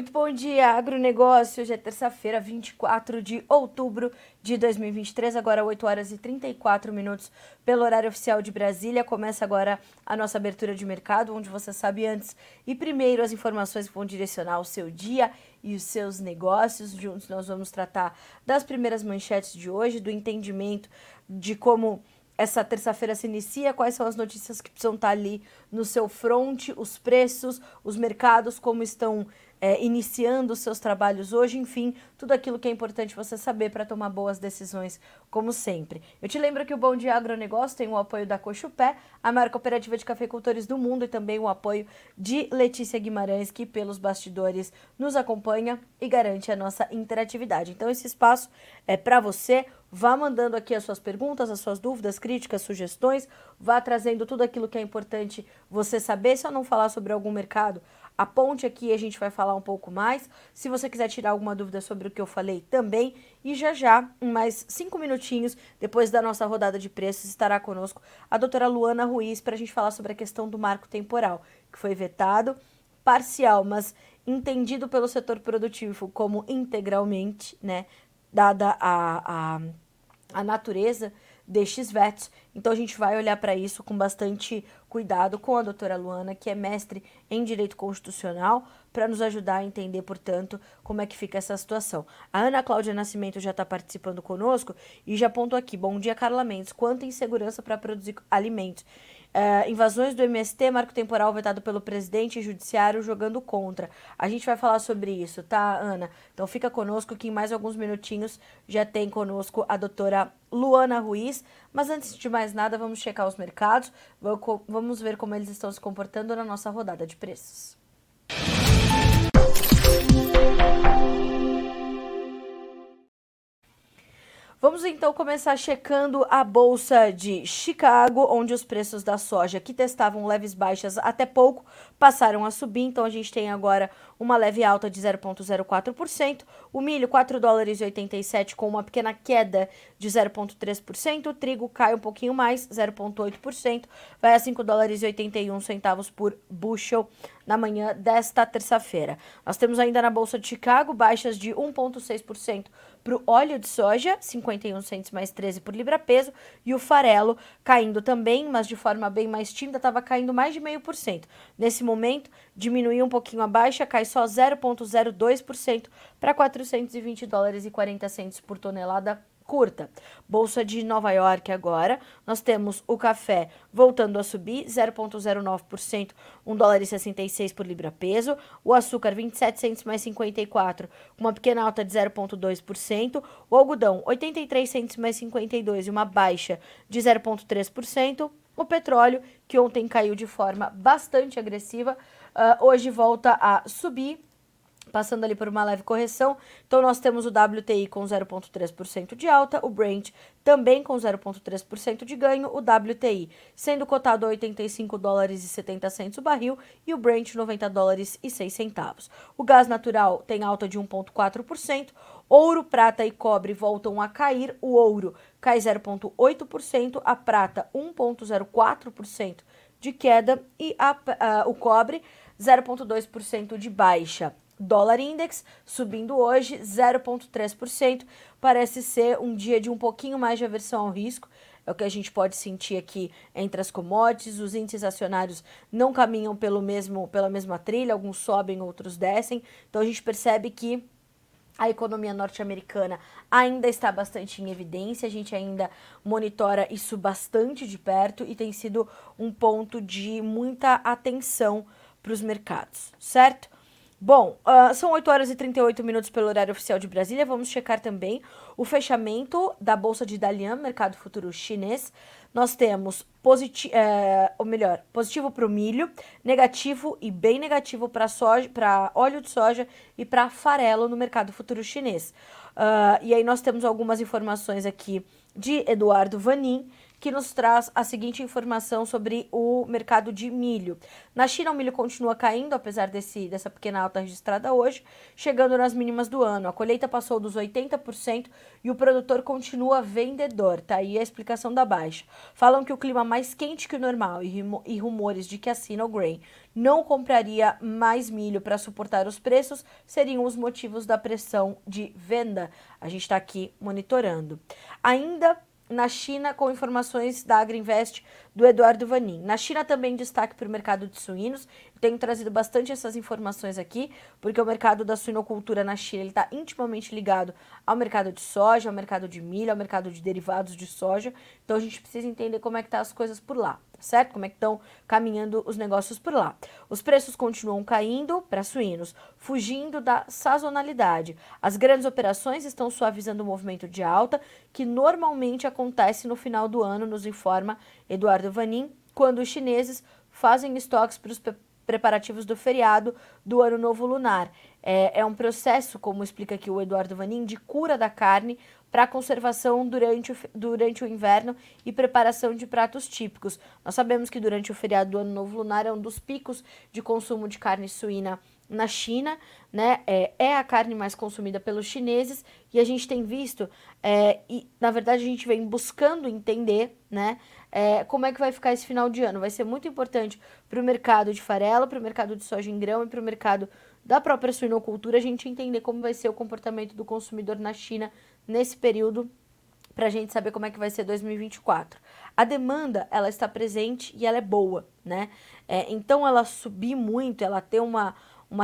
Muito bom dia, agronegócio. Hoje é terça-feira, 24 de outubro de 2023, agora 8 horas e 34 minutos pelo horário oficial de Brasília. Começa agora a nossa abertura de mercado, onde você sabe antes e primeiro as informações que vão direcionar o seu dia e os seus negócios. Juntos nós vamos tratar das primeiras manchetes de hoje, do entendimento de como essa terça-feira se inicia, quais são as notícias que precisam estar ali no seu front, os preços, os mercados, como estão iniciando os seus trabalhos hoje, enfim, tudo aquilo que é importante você saber para tomar boas decisões, como sempre. Eu te lembro que o Bom Dia Agronegócio tem o apoio da Cochupé, a maior cooperativa de cafeicultores do mundo, e também o apoio de Letícia Guimarães, que pelos bastidores nos acompanha e garante a nossa interatividade. Então esse espaço é para você. Vá mandando aqui as suas perguntas, as suas dúvidas, críticas, sugestões. Vá trazendo tudo aquilo que é importante você saber. Se eu não falar sobre algum mercado, aponte aqui e a gente vai falar um pouco mais. Se você quiser tirar alguma dúvida sobre o que eu falei também. E já, em mais 5 minutinhos, depois da nossa rodada de preços, estará conosco a doutora Luana Ruiz para a gente falar sobre a questão do marco temporal, que foi vetado, parcial, mas entendido pelo setor produtivo como integralmente, né? Dada a natureza destes vetos. Então a gente vai olhar para isso com bastante cuidado com a doutora Luana, que é mestre em Direito Constitucional, para nos ajudar a entender, portanto, como é que fica essa situação. A Ana Cláudia Nascimento já está participando conosco e já apontou aqui: bom dia, Carla Mendes, quanto insegurança para produzir alimentos. Invasões do MST, marco temporal vetado pelo presidente e judiciário jogando contra. A gente vai falar sobre isso, tá, Ana? Então fica conosco que em mais alguns minutinhos já tem conosco a doutora Luana Ruiz. Mas antes de mais nada, vamos checar os mercados, vamos ver como eles estão se comportando na nossa rodada de preços. Vamos então começar checando a Bolsa de Chicago, onde os preços da soja, que testavam leves baixas até pouco, passaram a subir. Então a gente tem agora uma leve alta de 0,04%. O milho, $4,87, com uma pequena queda de 0,3%. O trigo cai um pouquinho mais, 0,8%. Vai a $5,81 por bushel na manhã desta terça-feira. Nós temos ainda na Bolsa de Chicago baixas de 1,6%. Para o óleo de soja, 51 cents mais 13 por libra-peso, e o farelo caindo também, mas de forma bem mais tímida, estava caindo mais de 0,5%. Nesse momento, diminuiu um pouquinho a baixa, cai só 0,02% para $420,40 por tonelada curta. Bolsa de Nova York agora, nós temos o café voltando a subir, 0,09%, $1,66 por libra-peso. O açúcar, 27 cents mais 54, uma pequena alta de 0,2%. O algodão, 83 cents mais 52 e uma baixa de 0,3%. O petróleo, que ontem caiu de forma bastante agressiva, hoje volta a subir, passando ali por uma leve correção. Então nós temos o WTI com 0,3% de alta, o Brent também com 0,3% de ganho, o WTI sendo cotado a $85,70 o barril e o Brent $90,06. O gás natural tem alta de 1,4%, ouro, prata e cobre voltam a cair, o ouro cai 0,8%, a prata 1,04% de queda e o cobre 0,2% de baixa. Dólar Index subindo hoje 0,3%, parece ser um dia de um pouquinho mais de aversão ao risco, é o que a gente pode sentir aqui entre as commodities. Os índices acionários não caminham pela mesma trilha, alguns sobem, outros descem, então a gente percebe que a economia norte-americana ainda está bastante em evidência, a gente ainda monitora isso bastante de perto e tem sido um ponto de muita atenção para os mercados, certo? Bom, são 8 horas e 38 minutos pelo horário oficial de Brasília. Vamos checar também o fechamento da Bolsa de Dalian, mercado futuro chinês. Nós temos positivo para o milho, negativo e bem negativo para soja, para óleo de soja e para farelo no mercado futuro chinês. E aí nós temos algumas informações aqui de Eduardo Vanin, que nos traz a seguinte informação sobre o mercado de milho. Na China, o milho continua caindo, apesar dessa pequena alta registrada hoje, chegando nas mínimas do ano. A colheita passou dos 80% e o produtor continua vendedor. Tá aí a explicação da baixa. Falam que o clima mais quente que o normal e rumores de que a SinoGrain não compraria mais milho para suportar os preços seriam os motivos da pressão de venda. A gente está aqui monitorando. Ainda na China, com informações da Agri Invest do Eduardo Vanin. Na China também destaque para o mercado de suínos. Eu tenho trazido bastante essas informações aqui, porque o mercado da suinocultura na China está intimamente ligado ao mercado de soja, ao mercado de milho, ao mercado de derivados de soja. Então a gente precisa entender como é que tá as coisas por lá, certo? Como é que estão caminhando os negócios por lá. Os preços continuam caindo para suínos, fugindo da sazonalidade. As grandes operações estão suavizando o movimento de alta, que normalmente acontece no final do ano, nos informa Eduardo Vanin, quando os chineses fazem estoques para os preparativos do feriado do Ano Novo Lunar. É um processo, como explica aqui o Eduardo Vanin, de cura da carne para conservação durante o inverno e preparação de pratos típicos. Nós sabemos que durante o feriado do Ano Novo Lunar é um dos picos de consumo de carne suína na China, né? É a carne mais consumida pelos chineses e a gente tem visto, e na verdade a gente vem buscando entender, né? Como é que vai ficar esse final de ano. Vai ser muito importante para o mercado de farelo, para o mercado de soja em grão e para o mercado da própria suinocultura a gente entender como vai ser o comportamento do consumidor na China nesse período, para a gente saber como é que vai ser 2024. A demanda, ela está presente e ela é boa, né? Então ela subir muito, ela ter uma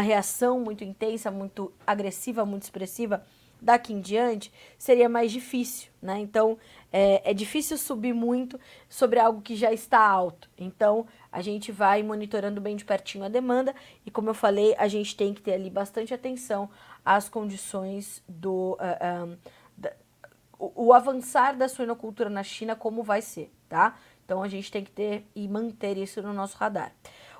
reação muito intensa, muito agressiva, muito expressiva, daqui em diante, seria mais difícil, né? Então, é difícil subir muito sobre algo que já está alto. Então, a gente vai monitorando bem de pertinho a demanda e, como eu falei, a gente tem que ter ali bastante atenção às condições o avançar da suinocultura na China, como vai ser, tá? Então, a gente tem que ter e manter isso no nosso radar.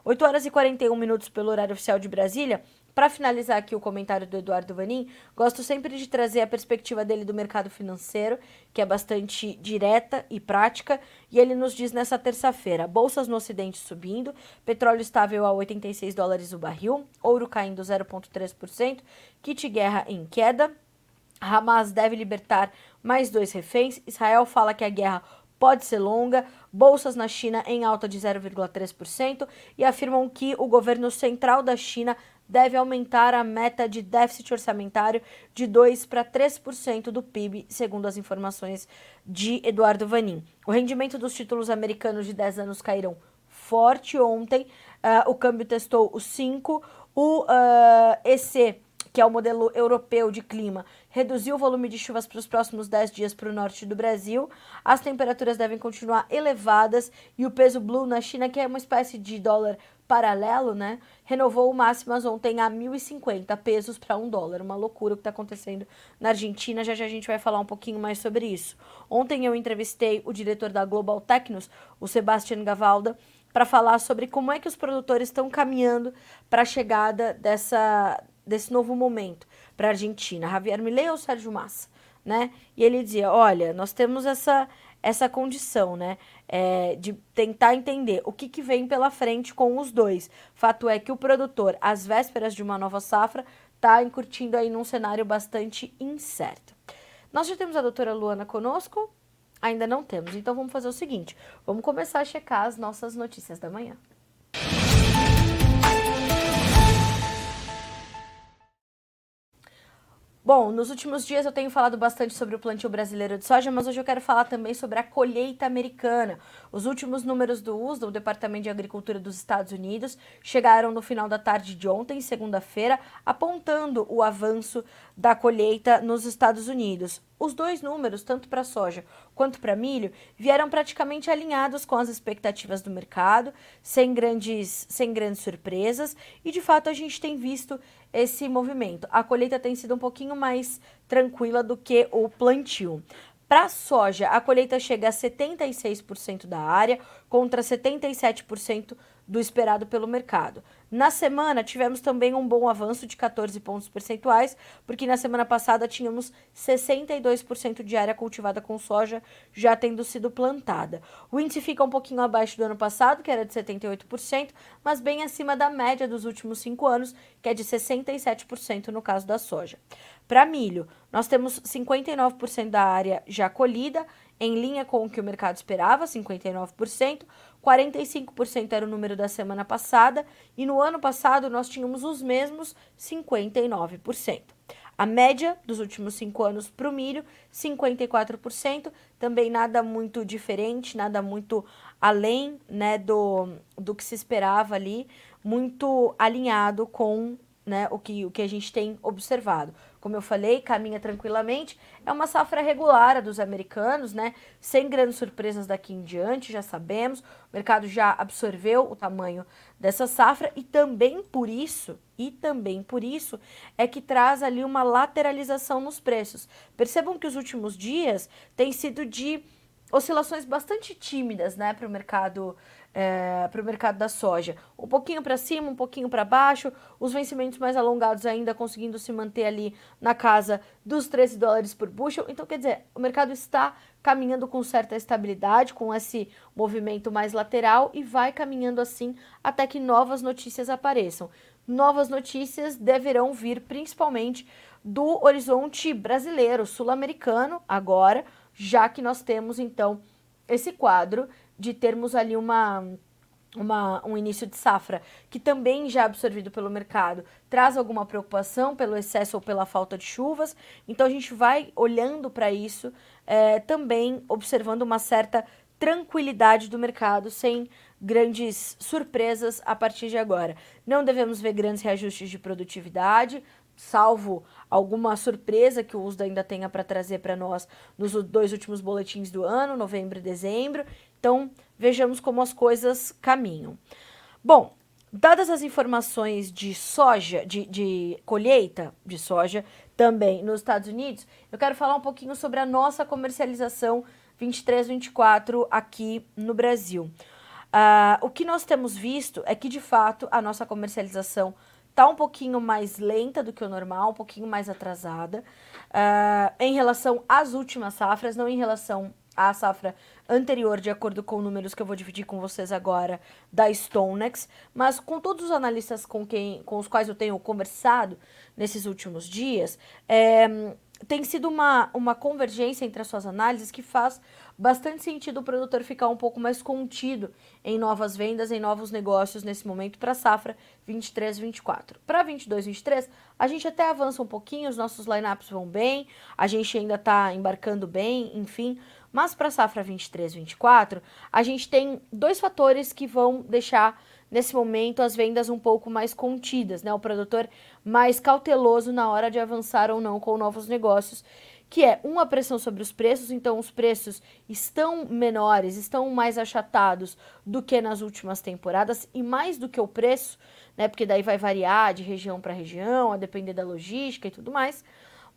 8 horas e 41 minutos pelo horário oficial de Brasília. Para finalizar aqui o comentário do Eduardo Vanin, gosto sempre de trazer a perspectiva dele do mercado financeiro, que é bastante direta e prática, e ele nos diz nessa terça-feira, bolsas no Ocidente subindo, petróleo estável a 86 dólares o barril, ouro caindo 0,3%, kit guerra em queda, Hamas deve libertar mais 2 reféns, Israel fala que a guerra pode ser longa, bolsas na China em alta de 0,3% e afirmam que o governo central da China deve aumentar a meta de déficit orçamentário de 2% para 3% do PIB, segundo as informações de Eduardo Vanin. O rendimento dos títulos americanos de 10 anos caíram forte ontem, o câmbio testou os 5, o EC, que é o modelo europeu de clima, reduziu o volume de chuvas para os próximos 10 dias para o norte do Brasil, as temperaturas devem continuar elevadas e o peso blue na China, que é uma espécie de dólar paralelo, né, renovou máximas ontem a 1.050 pesos para $1, uma loucura o que está acontecendo na Argentina, já a gente vai falar um pouquinho mais sobre isso. Ontem eu entrevistei o diretor da Global Technos, o Sebastião Gavalda, para falar sobre como é que os produtores estão caminhando para a chegada desse novo momento para a Argentina, Javier Milei ou Sérgio Massa, né? E ele dizia, olha, nós temos essa condição, né, de tentar entender o que vem pela frente com os dois. Fato é que o produtor, às vésperas de uma nova safra, está encurtindo aí num cenário bastante incerto. Nós já temos a doutora Luana conosco? Ainda não temos, então vamos fazer o seguinte, vamos começar a checar as nossas notícias da manhã. Bom, nos últimos dias eu tenho falado bastante sobre o plantio brasileiro de soja, mas hoje eu quero falar também sobre a colheita americana. Os últimos números do USDA, o Departamento de Agricultura dos Estados Unidos, chegaram no final da tarde de ontem, segunda-feira, apontando o avanço da colheita nos Estados Unidos. Os dois números, tanto para soja quanto para milho, vieram praticamente alinhados com as expectativas do mercado, sem grandes surpresas, e de fato a gente tem visto esse movimento. A colheita tem sido um pouquinho mais tranquila do que o plantio. Para soja, a colheita chega a 76% da área, contra 77% do esperado pelo mercado. Na semana, tivemos também um bom avanço de 14 pontos percentuais, porque na semana passada tínhamos 62% de área cultivada com soja já tendo sido plantada. O índice fica um pouquinho abaixo do ano passado, que era de 78%, mas bem acima da média dos últimos 5 anos, que é de 67% no caso da soja. Para milho, nós temos 59% da área já colhida, em linha com o que o mercado esperava, 59%, 45% era o número da semana passada e no ano passado nós tínhamos os mesmos 59%. A média dos últimos 5 anos para o milho, 54%, também nada muito diferente, nada muito além, né, do que se esperava ali, muito alinhado com, né, o que a gente tem observado. Como eu falei, caminha tranquilamente, é uma safra regular a dos americanos, né? Sem grandes surpresas daqui em diante, já sabemos, o mercado já absorveu o tamanho dessa safra e também por isso é que traz ali uma lateralização nos preços. Percebam que os últimos dias têm sido de oscilações bastante tímidas, né, para o mercado, para o mercado da soja, um pouquinho para cima, um pouquinho para baixo, os vencimentos mais alongados ainda conseguindo se manter ali na casa dos $13 por bushel. Então, quer dizer, o mercado está caminhando com certa estabilidade, com esse movimento mais lateral e vai caminhando assim até que novas notícias apareçam. Novas notícias deverão vir principalmente do horizonte brasileiro, sul-americano agora, já que nós temos então esse quadro de termos ali um início de safra que também já é absorvido pelo mercado, traz alguma preocupação pelo excesso ou pela falta de chuvas. Então a gente vai olhando para isso, também observando uma certa tranquilidade do mercado, sem grandes surpresas a partir de agora. Não devemos ver grandes reajustes de produtividade, salvo alguma surpresa que o USDA ainda tenha para trazer para nós nos 2 últimos boletins do ano, novembro e dezembro. Então, vejamos como as coisas caminham. Bom, dadas as informações de soja, de colheita de soja também nos Estados Unidos, eu quero falar um pouquinho sobre a nossa comercialização 23-24 aqui no Brasil. O que nós temos visto é que, de fato, a nossa comercialização está um pouquinho mais lenta do que o normal, um pouquinho mais atrasada, em relação às últimas safras, não em relação à safra anterior, de acordo com números que eu vou dividir com vocês agora da StoneX, mas com todos os analistas com os quais eu tenho conversado nesses últimos dias, tem sido uma convergência entre as suas análises que faz bastante sentido o produtor ficar um pouco mais contido em novas vendas, em novos negócios nesse momento para a safra 23-24. Para 22-23, a gente até avança um pouquinho, os nossos lineups vão bem, a gente ainda está embarcando bem, enfim. Mas para a safra 23-24, a gente tem 2 fatores que vão deixar nesse momento as vendas um pouco mais contidas, né? O produtor mais cauteloso na hora de avançar ou não com novos negócios, que é uma pressão sobre os preços. Então os preços estão menores, estão mais achatados do que nas últimas temporadas e mais do que o preço, né? Porque daí vai variar de região para região, a depender da logística e tudo mais.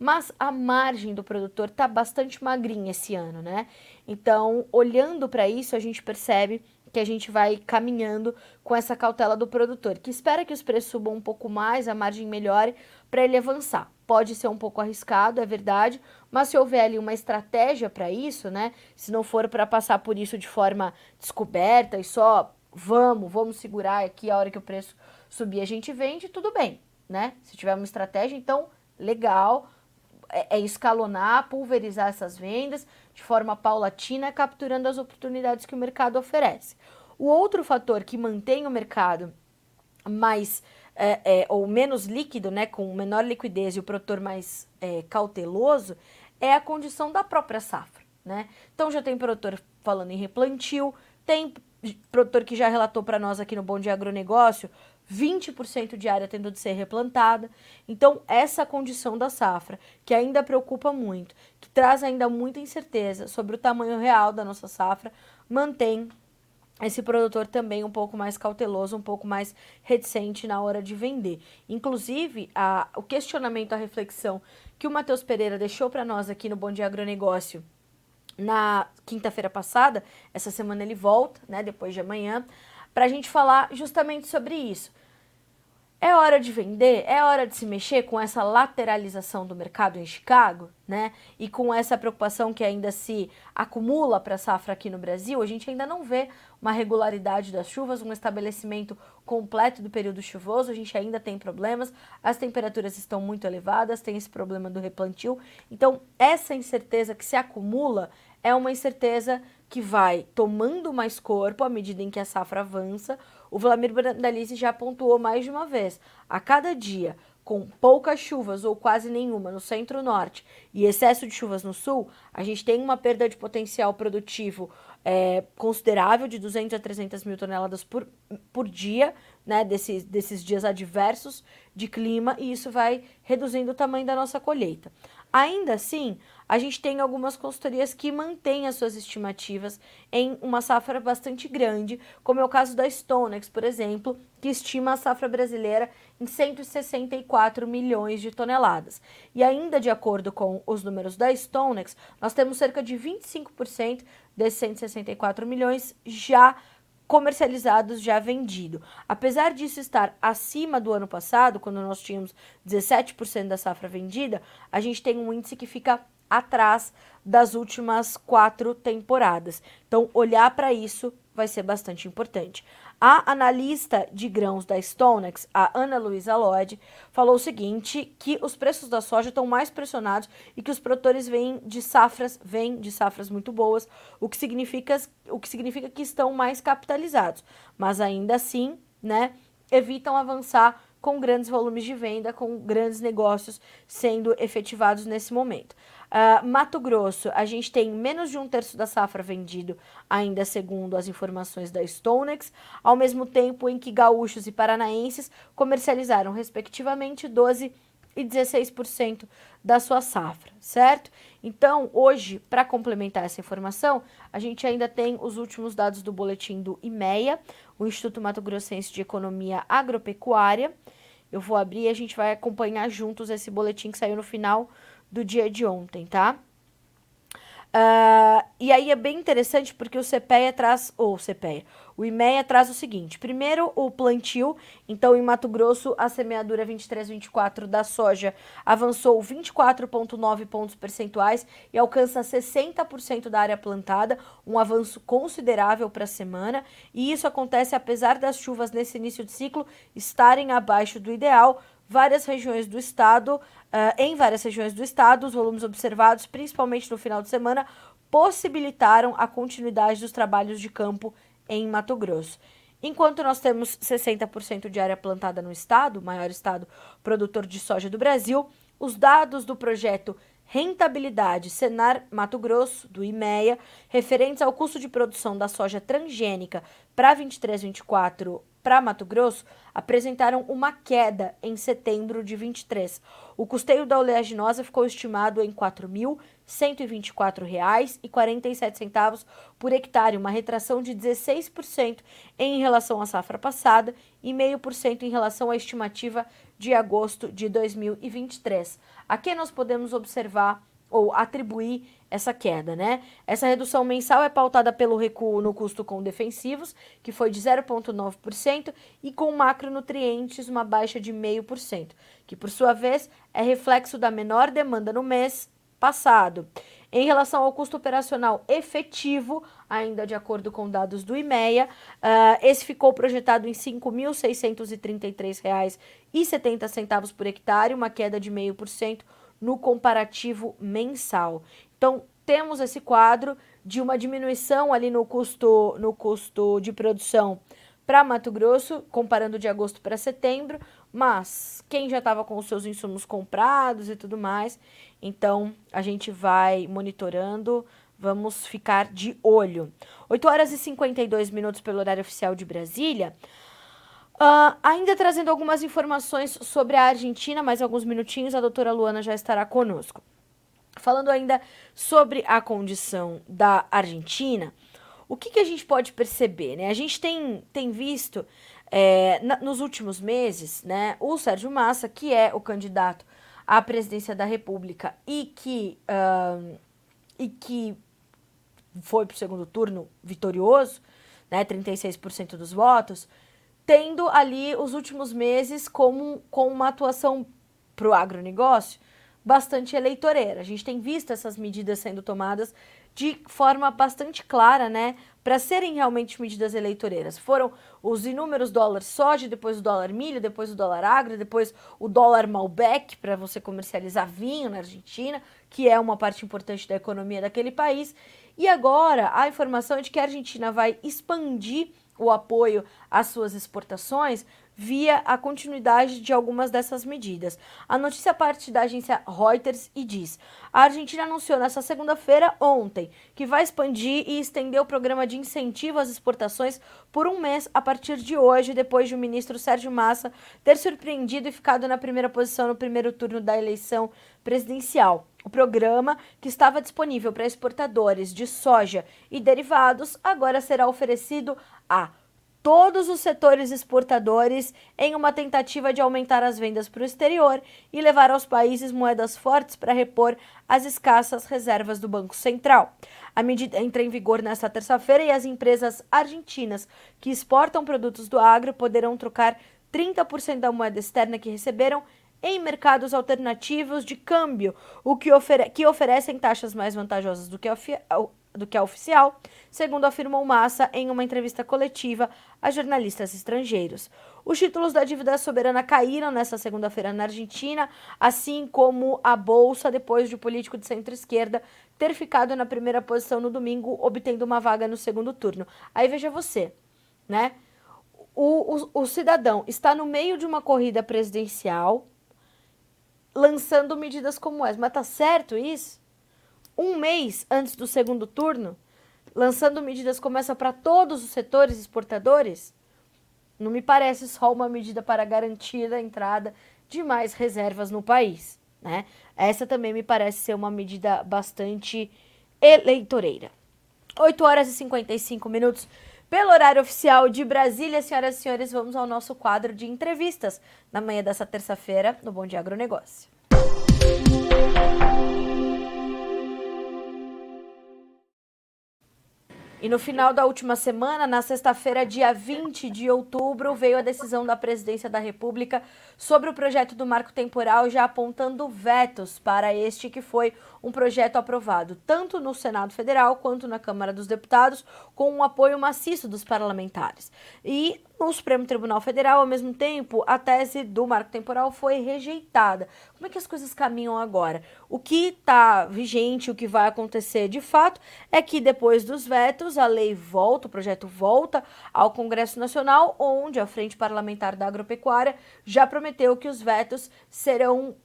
Mas a margem do produtor está bastante magrinha esse ano, né? Então, olhando para isso, a gente percebe que a gente vai caminhando com essa cautela do produtor, que espera que os preços subam um pouco mais, a margem melhore, para ele avançar. Pode ser um pouco arriscado, é verdade, mas se houver ali uma estratégia para isso, né? Se não for para passar por isso de forma descoberta e só vamos segurar aqui a hora que o preço subir, a gente vende, tudo bem, né? Se tiver uma estratégia, então, legal, é escalonar, pulverizar essas vendas de forma paulatina, capturando as oportunidades que o mercado oferece. O outro fator que mantém o mercado mais ou menos líquido, né, com menor liquidez e o produtor mais cauteloso, é a condição da própria safra, né? Então já tem produtor falando em replantio, tem produtor que já relatou para nós aqui no Bom Dia Agronegócio 20% de área tendo de ser replantada. Então, essa condição da safra, que ainda preocupa muito, que traz ainda muita incerteza sobre o tamanho real da nossa safra, mantém esse produtor também um pouco mais cauteloso, um pouco mais reticente na hora de vender. Inclusive, o questionamento, a reflexão que o Matheus Pereira deixou para nós aqui no Bom Dia Agronegócio na quinta-feira passada, essa semana ele volta, né, depois de amanhã, para a gente falar justamente sobre isso. É hora de vender? É hora de se mexer com essa lateralização do mercado em Chicago, né? E com essa preocupação que ainda se acumula para a safra aqui no Brasil, a gente ainda não vê uma regularidade das chuvas, um estabelecimento completo do período chuvoso, a gente ainda tem problemas, as temperaturas estão muito elevadas, tem esse problema do replantio. Então, essa incerteza que se acumula é uma incerteza que vai tomando mais corpo à medida em que a safra avança. O Vlamir Brandalize já pontuou mais de uma vez, a cada dia, com poucas chuvas ou quase nenhuma no centro-norte e excesso de chuvas no sul, a gente tem uma perda de potencial produtivo considerável de 200 a 300 mil toneladas por dia, né, desses dias adversos de clima, e isso vai reduzindo o tamanho da nossa colheita. Ainda assim, a gente tem algumas consultorias que mantêm as suas estimativas em uma safra bastante grande, como é o caso da StoneX, por exemplo, que estima a safra brasileira em 164 milhões de toneladas. E ainda de acordo com os números da StoneX, nós temos cerca de 25% desses 164 milhões já comercializados, já vendido. Apesar disso estar acima do ano passado, quando nós tínhamos 17% da safra vendida, a gente tem um índice que fica atrás das últimas 4 temporadas. Então, olhar para isso vai ser bastante importante. A analista de grãos da StoneX, a Ana Luiza Lodge, falou o seguinte, que os preços da soja estão mais pressionados e que os produtores vêm de safras muito boas, o que significa que estão mais capitalizados, mas ainda assim, né, evitam avançar com grandes volumes de venda, com grandes negócios sendo efetivados nesse momento. Mato Grosso, a gente tem menos de 1/3 da safra vendido, ainda segundo as informações da StoneX, ao mesmo tempo em que gaúchos e paranaenses comercializaram, respectivamente, 12% e 16% da sua safra, certo? Então, hoje, para complementar essa informação, a gente ainda tem os últimos dados do boletim do IMEA, o Instituto Mato Grossense de Economia Agropecuária. Eu vou abrir e a gente vai acompanhar juntos esse boletim que saiu no final do dia de ontem, tá? E aí é bem interessante porque o IMEA traz o seguinte: primeiro o plantio, então em Mato Grosso a semeadura 23-24 da soja avançou 24,9 pontos percentuais e alcança 60% da área plantada, um avanço considerável para a semana, e isso acontece apesar das chuvas nesse início de ciclo estarem abaixo do ideal. Em várias regiões do estado, os volumes observados, principalmente no final de semana, possibilitaram a continuidade dos trabalhos de campo em Mato Grosso. Enquanto nós temos 60% de área plantada no estado, o maior estado produtor de soja do Brasil, os dados do projeto Rentabilidade Senar Mato Grosso, do IMEA, referentes ao custo de produção da soja transgênica para 23-24 para Mato Grosso, apresentaram uma queda em setembro de 23. O custeio da oleaginosa ficou estimado em R$ 4.124,47 por hectare, uma retração de 16% em relação à safra passada e 0,5% em relação à estimativa de agosto de 2023. Aqui nós podemos observar ou atribuir essa queda, né? Essa redução mensal é pautada pelo recuo no custo com defensivos, que foi de 0,9%, e com macronutrientes, uma baixa de 0,5%, que por sua vez é reflexo da menor demanda no mês passado. Em relação ao custo operacional efetivo, ainda de acordo com dados do IMEA, esse ficou projetado em R$ 5.633,70 por hectare, uma queda de 0,5% no comparativo mensal. Então, temos esse quadro de uma diminuição ali no custo de produção para Mato Grosso, comparando de agosto para setembro, mas quem já estava com os seus insumos comprados e tudo mais, então a gente vai monitorando, vamos ficar de olho. 8h52 pelo horário oficial de Brasília. Ainda trazendo algumas informações sobre a Argentina, mais alguns minutinhos, a doutora Luana já estará conosco. Falando ainda sobre a condição da Argentina, o que a gente pode perceber, né? A gente tem visto nos últimos meses, né, o Sérgio Massa, que é o candidato à presidência da República e que foi para o segundo turno vitorioso, né, 36% dos votos, tendo ali os últimos meses com uma atuação para o agronegócio bastante eleitoreira. A gente tem visto essas medidas sendo tomadas de forma bastante clara, né, para serem realmente medidas eleitoreiras. Foram os inúmeros dólares soja, depois o dólar milho, depois o dólar agro, depois o dólar Malbec, para você comercializar vinho na Argentina, que é uma parte importante da economia daquele país. E agora a informação é de que a Argentina vai expandir o apoio às suas exportações via a continuidade de algumas dessas medidas. A notícia parte da agência Reuters e diz: a Argentina anunciou nesta segunda-feira, ontem, que vai expandir e estender o programa de incentivo às exportações por um mês a partir de hoje, depois de o ministro Sérgio Massa ter surpreendido e ficado na primeira posição no primeiro turno da eleição presidencial. O programa, que estava disponível para exportadores de soja e derivados, agora será oferecido a todos os setores exportadores em uma tentativa de aumentar as vendas para o exterior e levar aos países moedas fortes para repor as escassas reservas do Banco Central. A medida entra em vigor nesta terça-feira e as empresas argentinas que exportam produtos do agro poderão trocar 30% da moeda externa que receberam em mercados alternativos de câmbio, o que oferecem taxas mais vantajosas do que a oficial, segundo afirmou Massa em uma entrevista coletiva a jornalistas estrangeiros. Os títulos da dívida soberana caíram nesta segunda-feira na Argentina, assim como a Bolsa, depois de o político de centro-esquerda ter ficado na primeira posição no domingo, obtendo uma vaga no segundo turno. Aí veja você, né? O cidadão está no meio de uma corrida presidencial, lançando medidas como essa. Mas tá certo isso? Um mês antes do segundo turno, lançando medidas como essa para todos os setores exportadores, não me parece só uma medida para garantir a entrada de mais reservas no país, né? Essa também me parece ser uma medida bastante eleitoreira. 8 horas e 55 minutos, pelo horário oficial de Brasília. Senhoras e senhores, vamos ao nosso quadro de entrevistas na manhã dessa terça-feira no Bom Dia Agronegócio. E no final da última semana, na sexta-feira, dia 20 de outubro, veio a decisão da Presidência da República sobre o projeto do Marco Temporal, já apontando vetos para este, que foi um projeto aprovado tanto no Senado Federal quanto na Câmara dos Deputados, com um apoio maciço dos parlamentares. E no Supremo Tribunal Federal, ao mesmo tempo, a tese do Marco Temporal foi rejeitada. Como é que as coisas caminham agora? O que está vigente, o que vai acontecer de fato, é que depois dos vetos, a lei volta, o projeto volta ao Congresso Nacional, onde a Frente Parlamentar da Agropecuária já prometeu que os vetos serão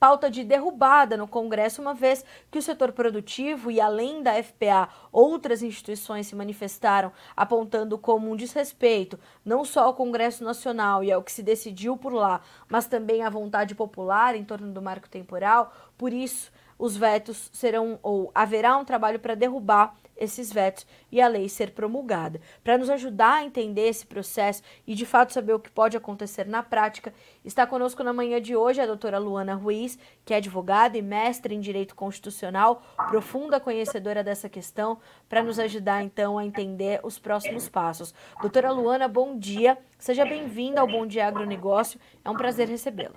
pauta de derrubada no Congresso, uma vez que o setor produtivo e, além da FPA, outras instituições se manifestaram apontando como um desrespeito não só ao Congresso Nacional e ao que se decidiu por lá, mas também à vontade popular em torno do marco temporal. Por isso, os vetos serão, ou haverá um trabalho para derrubar esses vetos e a lei ser promulgada. Para nos ajudar a entender esse processo e de fato saber o que pode acontecer na prática, está conosco na manhã de hoje a doutora Luana Ruiz, que é advogada e mestre em Direito Constitucional, profunda conhecedora dessa questão, para nos ajudar então a entender os próximos passos. Doutora Luana, bom dia, seja bem-vinda ao Bom Dia Agronegócio, é um prazer recebê-la.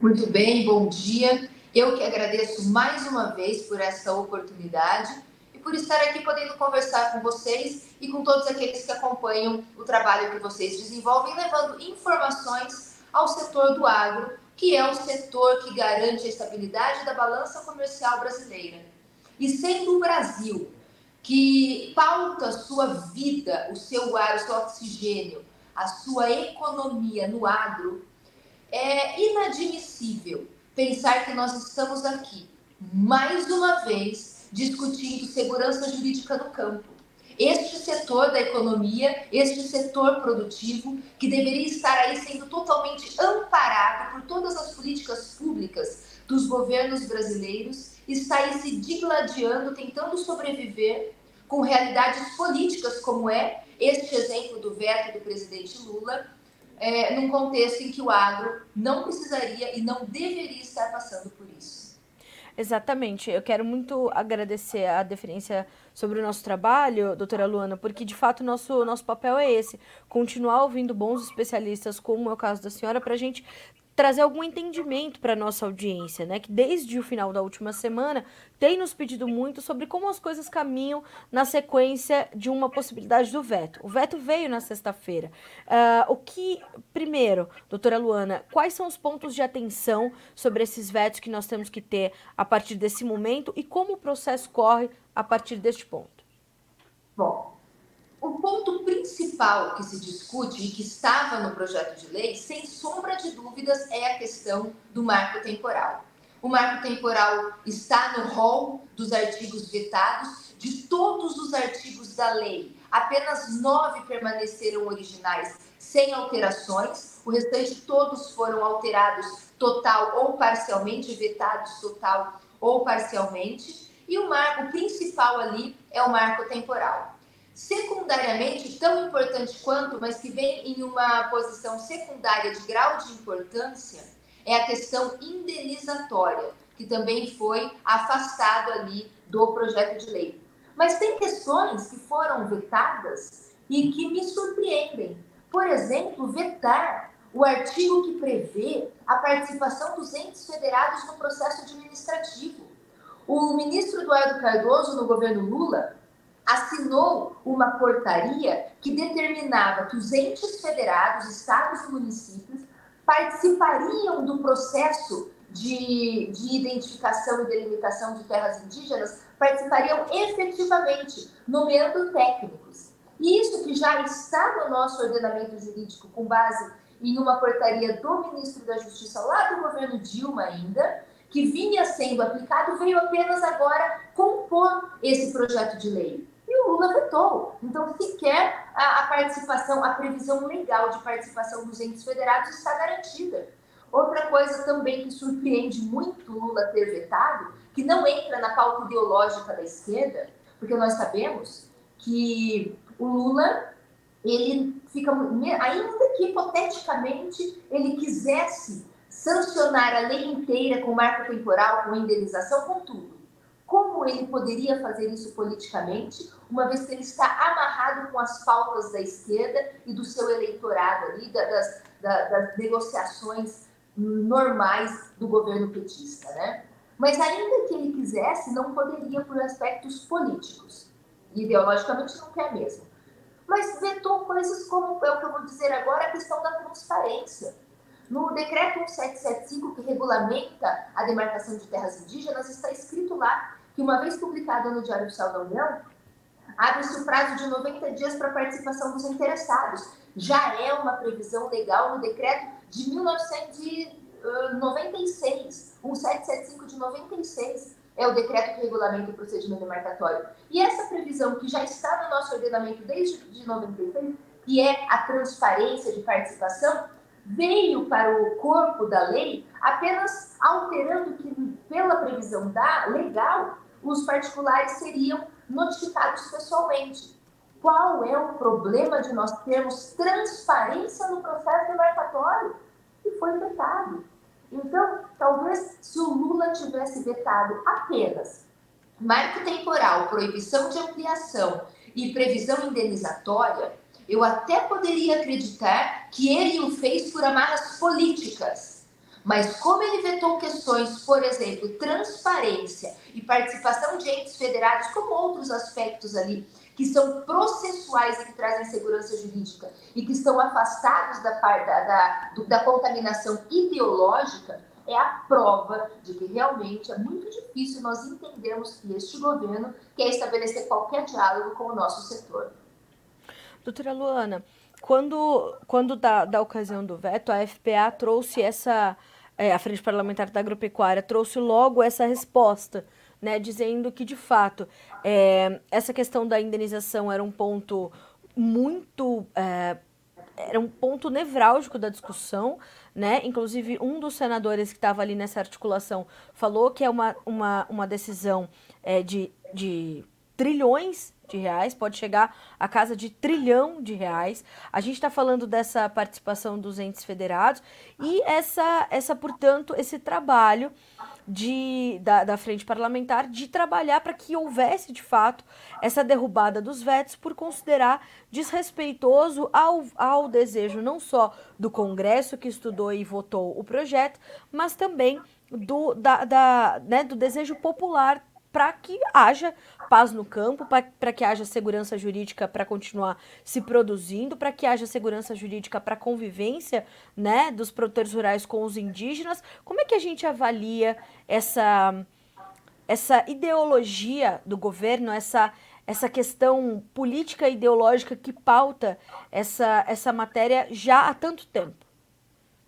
Muito bem, bom dia, eu que agradeço mais uma vez por essa oportunidade, por estar aqui podendo conversar com vocês e com todos aqueles que acompanham o trabalho que vocês desenvolvem, levando informações ao setor do agro, que é um setor que garante a estabilidade da balança comercial brasileira. E sendo o Brasil que pauta sua vida, o seu ar, o seu oxigênio, a sua economia no agro, é inadmissível pensar que nós estamos aqui, mais uma vez, discutindo segurança jurídica no campo. Este setor da economia, este setor produtivo, que deveria estar aí sendo totalmente amparado por todas as políticas públicas dos governos brasileiros, está aí se digladiando, tentando sobreviver com realidades políticas como é este exemplo do veto do presidente Lula, num contexto em que o agro não precisaria e não deveria estar passando por isso. Exatamente, eu quero muito agradecer a deferência sobre o nosso trabalho, doutora Luana, porque de fato o nosso papel é esse, continuar ouvindo bons especialistas, como é o caso da senhora, para a gente trazer algum entendimento para a nossa audiência, né? Que desde o final da última semana tem nos pedido muito sobre como as coisas caminham na sequência de uma possibilidade do veto. O veto veio na sexta-feira. Primeiro, doutora Luana, quais são os pontos de atenção sobre esses vetos que nós temos que ter a partir desse momento e como o processo corre a partir deste ponto? Bom, o ponto principal que se discute e que estava no projeto de lei, sem sombra de dúvidas, é a questão do marco temporal. O marco temporal está no rol dos artigos vetados. De todos os artigos da lei, apenas 9 permaneceram originais sem alterações. O restante todos foram alterados total ou parcialmente, vetados total ou parcialmente. E o marco principal ali é o marco temporal. Secundariamente, tão importante quanto, mas que vem em uma posição secundária de grau de importância, é a questão indenizatória, que também foi afastado ali do projeto de lei. Mas tem questões que foram vetadas e que me surpreendem. Por exemplo, vetar o artigo que prevê a participação dos entes federados no processo administrativo. O ministro Eduardo Cardoso, no governo Lula, assinou uma portaria que determinava que os entes federados, estados e municípios, participariam do processo de identificação e delimitação de terras indígenas, participariam efetivamente, nomeando técnicos. E isso que já está no nosso ordenamento jurídico, com base em uma portaria do ministro da Justiça, lá do governo Dilma ainda, que vinha sendo aplicado, veio apenas agora compor esse projeto de lei. E o Lula vetou. Então, sequer a participação, a previsão legal de participação dos entes federados está garantida. Outra coisa também que surpreende muito o Lula ter vetado, que não entra na pauta ideológica da esquerda, porque nós sabemos que o Lula, ele fica, ainda que hipoteticamente ele quisesse sancionar a lei inteira com marco temporal, com indenização, com tudo. Como ele poderia fazer isso politicamente, uma vez que ele está amarrado com as pautas da esquerda e do seu eleitorado ali, das negociações normais do governo petista, né? Mas ainda que ele quisesse, não poderia por aspectos políticos. Ideologicamente não quer mesmo. Mas vetou coisas como, é o que eu vou dizer agora, a questão da transparência. No decreto 1775, que regulamenta a demarcação de terras indígenas, está escrito lá que, uma vez publicado no Diário Oficial da União, abre-se o prazo de 90 dias para a participação dos interessados. Já é uma previsão legal no decreto de 1996, 1775 de 96, é o decreto que regulamenta o procedimento demarcatório. E essa previsão, que já está no nosso ordenamento desde de 93, que é a transparência de participação, veio para o corpo da lei apenas alterando que, pela previsão legal, os particulares seriam notificados pessoalmente. Qual é o problema de nós termos transparência no processo demarcatório? E foi vetado. Então, talvez, se o Lula tivesse vetado apenas marco temporal, proibição de ampliação e previsão indenizatória, eu até poderia acreditar que ele o fez por amarras políticas. Mas como ele vetou questões, por exemplo, transparência e participação de entes federados, como outros aspectos ali, que são processuais e que trazem segurança jurídica e que estão afastados da contaminação ideológica, é a prova de que realmente é muito difícil nós entendermos que este governo quer estabelecer qualquer diálogo com o nosso setor. Doutora Luana, quando da ocasião do veto, a FPA trouxe a Frente Parlamentar da Agropecuária trouxe logo essa resposta, né, dizendo que, de fato, essa questão da indenização era um ponto muito... era um ponto nevrálgico da discussão, né? Inclusive, um dos senadores que estava ali nessa articulação falou que é uma decisão de trilhões de reais, pode chegar à casa de R$ 1 trilhão. A gente está falando dessa participação dos entes federados e portanto, esse trabalho da Frente Parlamentar de trabalhar para que houvesse, de fato, essa derrubada dos vetos por considerar desrespeitoso ao desejo não só do Congresso, que estudou e votou o projeto, mas também do desejo popular para que haja paz no campo, para que haja segurança jurídica para continuar se produzindo, para que haja segurança jurídica para a convivência, né, dos produtores rurais com os indígenas. Como é que a gente avalia essa ideologia do governo, essa questão política e ideológica que pauta essa matéria já há tanto tempo?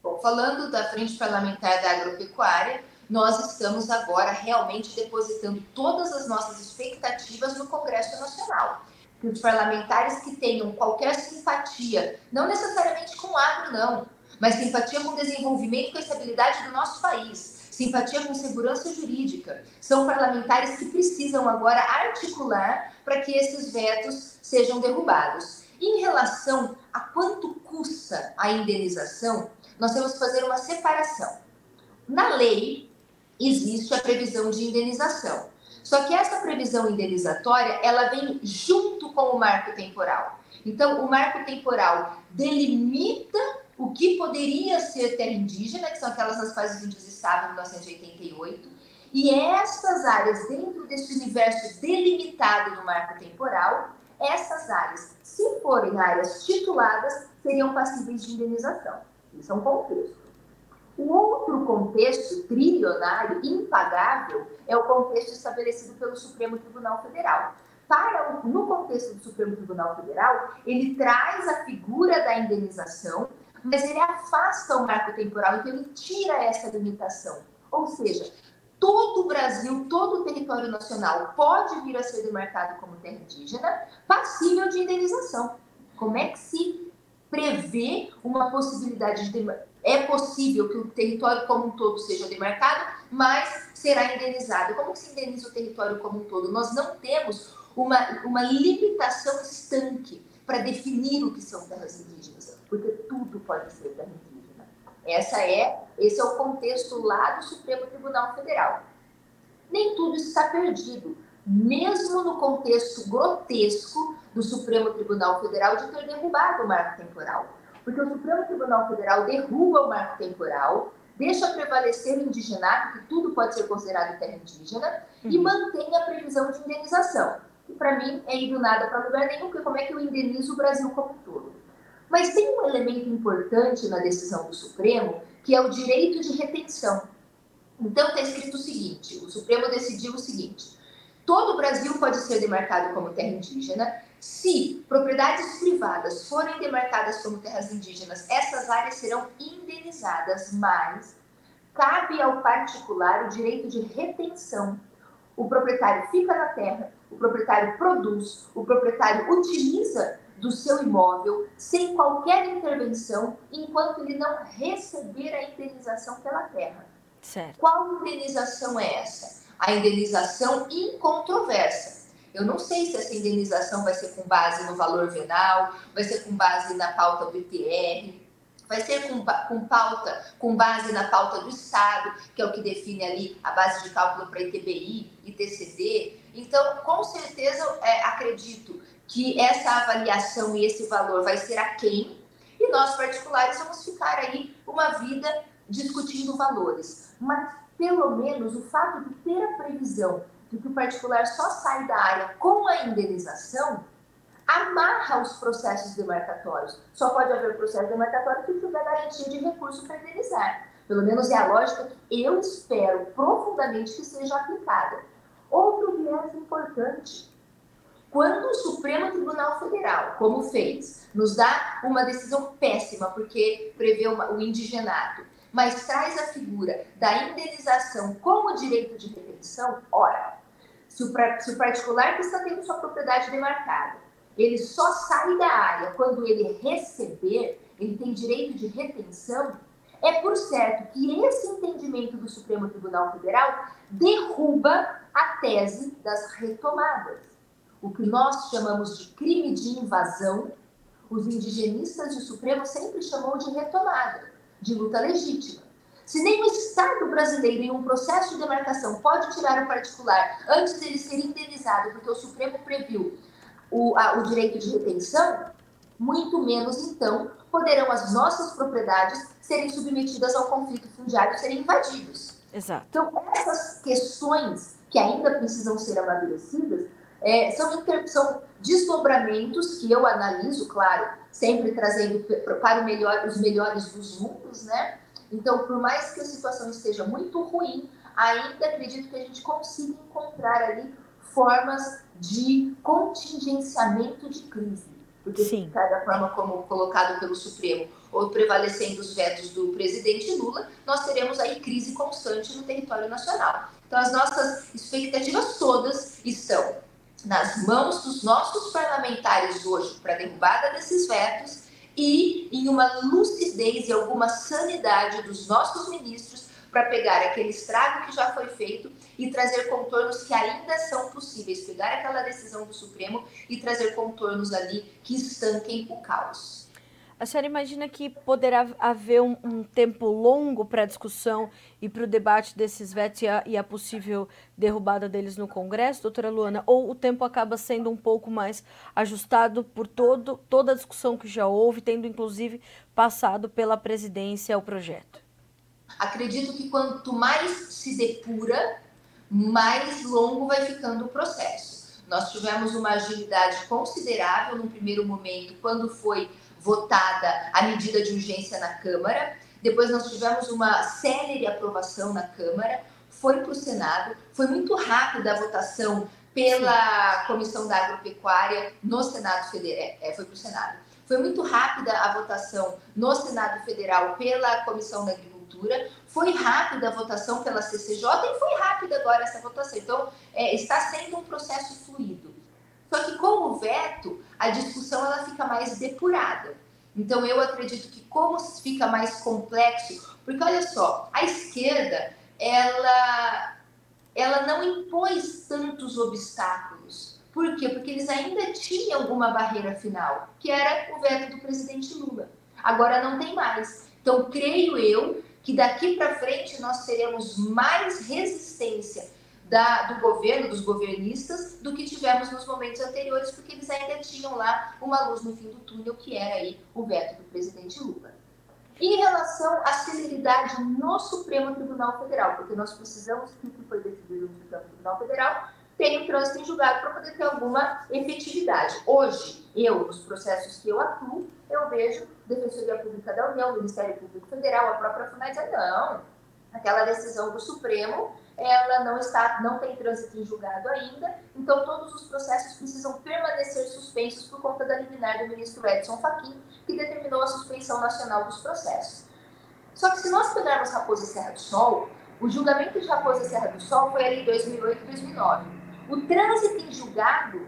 Bom, falando da Frente Parlamentar da Agropecuária, nós estamos agora realmente depositando todas as nossas expectativas no Congresso Nacional. Que os parlamentares que tenham qualquer simpatia, não necessariamente com o agro, não, mas simpatia com o desenvolvimento e com a estabilidade do nosso país, simpatia com segurança jurídica, são parlamentares que precisam agora articular para que esses vetos sejam derrubados. Em relação a quanto custa a indenização, nós temos que fazer uma separação. Na lei, existe a previsão de indenização. Só que essa previsão indenizatória, ela vem junto com o marco temporal. Então, o marco temporal delimita o que poderia ser terra indígena, que são aquelas fases do desestado em 1988, e essas áreas, dentro desse universo delimitado do marco temporal, essas áreas, se forem áreas tituladas, seriam passíveis de indenização. Isso é um contexto. O outro contexto trilionário, impagável, é o contexto estabelecido pelo Supremo Tribunal Federal. No contexto do Supremo Tribunal Federal, ele traz a figura da indenização, mas ele afasta o marco temporal, então ele tira essa limitação. Ou seja, todo o Brasil, todo o território nacional pode vir a ser demarcado como terra indígena, passível de indenização. Como é que se prevê uma possibilidade de... É possível que o território como um todo seja demarcado, mas será indenizado. Como se indeniza o território como um todo? Nós não temos uma limitação estanque para definir o que são terras indígenas, porque tudo pode ser terra indígena. Esse é o contexto lá do Supremo Tribunal Federal. Nem tudo está perdido, mesmo no contexto grotesco do Supremo Tribunal Federal de ter derrubado o marco temporal. Porque o Supremo Tribunal Federal derruba o marco temporal, deixa prevalecer o indigenato, que tudo pode ser considerado terra indígena, e mantém a previsão de indenização. E para mim é ir do nada para lugar nenhum, porque como é que eu indenizo o Brasil como um todo? Mas tem um elemento importante na decisão do Supremo, que é o direito de retenção. Então está escrito o seguinte, o Supremo decidiu o seguinte: todo o Brasil pode ser demarcado como terra indígena. Se propriedades privadas forem demarcadas como terras indígenas, essas áreas serão indenizadas, mas cabe ao particular o direito de retenção. O proprietário fica na terra, o proprietário produz, o proprietário utiliza do seu imóvel sem qualquer intervenção enquanto ele não receber a indenização pela terra. Certo. Qual indenização é essa? A indenização incontroversa. Eu não sei se essa indenização vai ser com base no valor venal, vai ser com base na pauta do ITR, vai ser com base na pauta do Estado, que é o que define ali a base de cálculo para ITBI e TCD. Então, com certeza, acredito que essa avaliação e esse valor vai ser aquém, e nós, particulares, vamos ficar aí uma vida discutindo valores. Mas, pelo menos, o fato de ter a previsão de que o particular só sai da área com a indenização, amarra os processos demarcatórios. Só pode haver processo demarcatório que tiver garantia de recurso para indenizar. Pelo menos é a lógica que eu espero profundamente que seja aplicada. Outro viés importante: quando o Supremo Tribunal Federal, como fez, nos dá uma decisão péssima, porque prevê o indigenato, mas traz a figura da indenização como direito de retenção, ora, se o particular que está tendo sua propriedade demarcada, ele só sai da área quando ele receber, ele tem direito de retenção, é por certo que esse entendimento do Supremo Tribunal Federal derruba a tese das retomadas. o que nós chamamos de crime de invasão, os indigenistas e o Supremo sempre chamou de retomada, de luta legítima. Se nem o Estado brasileiro em um processo de demarcação pode tirar o particular antes dele ser indenizado porque o Supremo previu o direito de retenção, muito menos, então, poderão as nossas propriedades serem submetidas ao conflito fundiário, serem invadidas. Exato. Então, essas questões que ainda precisam ser amadurecidas são desdobramentos que eu analiso, claro, sempre trazendo para os melhores dos mundos, né? Então, por mais que a situação esteja muito ruim, ainda acredito que a gente consiga encontrar ali formas de contingenciamento de crise. Porque, de cada forma como colocado pelo Supremo, ou prevalecendo os vetos do presidente Lula, nós teremos aí crise constante no território nacional. Então, as nossas expectativas todas estão nas mãos dos nossos parlamentares hoje para a derrubada desses vetos e em uma lucidez e alguma sanidade dos nossos ministros para pegar aquele estrago que já foi feito e trazer contornos que ainda são possíveis, pegar aquela decisão do Supremo e trazer contornos ali que estanquem o caos. A senhora imagina que poderá haver um tempo longo para a discussão e para o debate desses vetos e a possível derrubada deles no Congresso, doutora Luana? Ou o tempo acaba sendo um pouco mais ajustado por toda a discussão que já houve, tendo inclusive passado pela presidência o projeto? Acredito que quanto mais se depura, mais longo vai ficando o processo. Nós tivemos uma agilidade considerável no primeiro momento, quando foi votada a medida de urgência na Câmara. Depois nós tivemos uma célere aprovação na Câmara, foi para o Senado, foi muito rápida a votação pela Comissão da Agropecuária no Senado Federal, foi para o Senado. Foi muito rápida a votação no Senado Federal pela Comissão da Agricultura, foi rápida a votação pela CCJ e foi rápida agora essa votação. Então, está sendo um processo fluido. Só que com o veto, a discussão ela fica mais depurada. Então, eu acredito que como fica mais complexo, porque, olha só, a esquerda, ela não impôs tantos obstáculos. Por quê? Porque eles ainda tinham uma barreira final, que era o veto do presidente Lula. Agora não tem mais. Então, creio eu que daqui para frente nós teremos mais resistência do governo, dos governistas, do que tivemos nos momentos anteriores, porque eles ainda tinham lá uma luz no fim do túnel, que era aí o veto do presidente Lula. E em relação à celeridade no Supremo Tribunal Federal, porque nós precisamos que o que foi decidido no Supremo Tribunal Federal tenha o trânsito em julgado para poder ter alguma efetividade. Hoje, nos processos que eu atuo, eu vejo Defensoria Pública da União, Ministério Público Federal, a própria FUNAI diz, não, aquela decisão do Supremo, ela não tem trânsito em julgado ainda, então todos os processos precisam permanecer suspensos por conta da liminar do ministro Edson Fachin, que determinou a suspensão nacional dos processos. Só que se nós pegarmos Raposa Serra do Sol, o julgamento de Raposa Serra do Sol foi ali em 2008 e 2009. O trânsito em julgado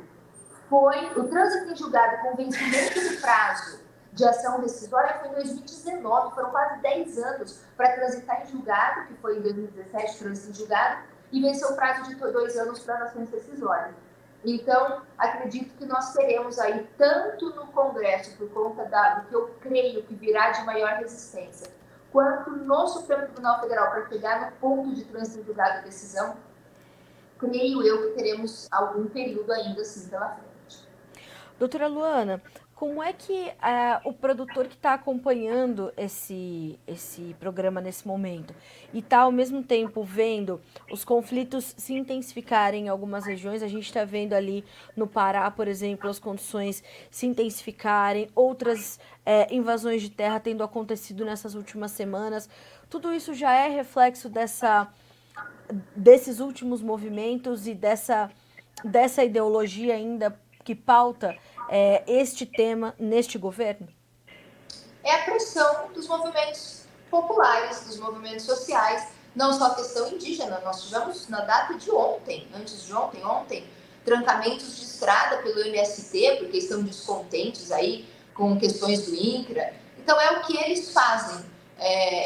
com vencimento do prazo de ação rescisória foi em 2019, foram quase 10 anos para transitar em julgado, que foi em 2017, trânsito em julgado, e venceu o prazo de 2 anos para ações rescisórias. Então, acredito que nós teremos aí, tanto no Congresso, por conta do que eu creio que virá de maior resistência, quanto no Supremo Tribunal Federal, para pegar no ponto de trânsito em julgado a decisão, creio eu que teremos algum período ainda assim pela frente. Doutora Luana, como é que o produtor que está acompanhando esse programa nesse momento e está ao mesmo tempo vendo os conflitos se intensificarem em algumas regiões, a gente está vendo ali no Pará, por exemplo, as condições se intensificarem, outras invasões de terra tendo acontecido nessas últimas semanas, tudo isso já é reflexo desses últimos movimentos e dessa ideologia ainda que pauta este tema neste governo? É a pressão dos movimentos populares, dos movimentos sociais, não só a questão indígena. Nós tivemos na data de ontem, trancamentos de estrada pelo MST, porque estão descontentes aí com questões do INCRA. Então é o que eles fazem.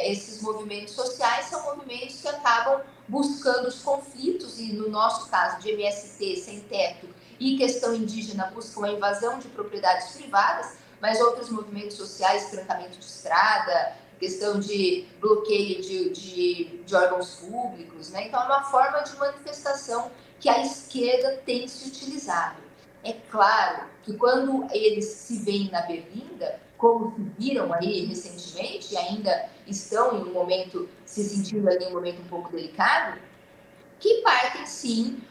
Esses movimentos sociais são movimentos que acabam buscando os conflitos, e no nosso caso de MST sem teto, e questão indígena buscam a invasão de propriedades privadas, mas outros movimentos sociais, trancamento de estrada, questão de bloqueio de órgãos públicos, né? Então, é uma forma de manifestação que a esquerda tem se utilizado. É claro que quando eles se veem na berlinda, como viram aí recentemente, e ainda estão em um momento, se sentindo ali em um momento um pouco delicado, que partem sim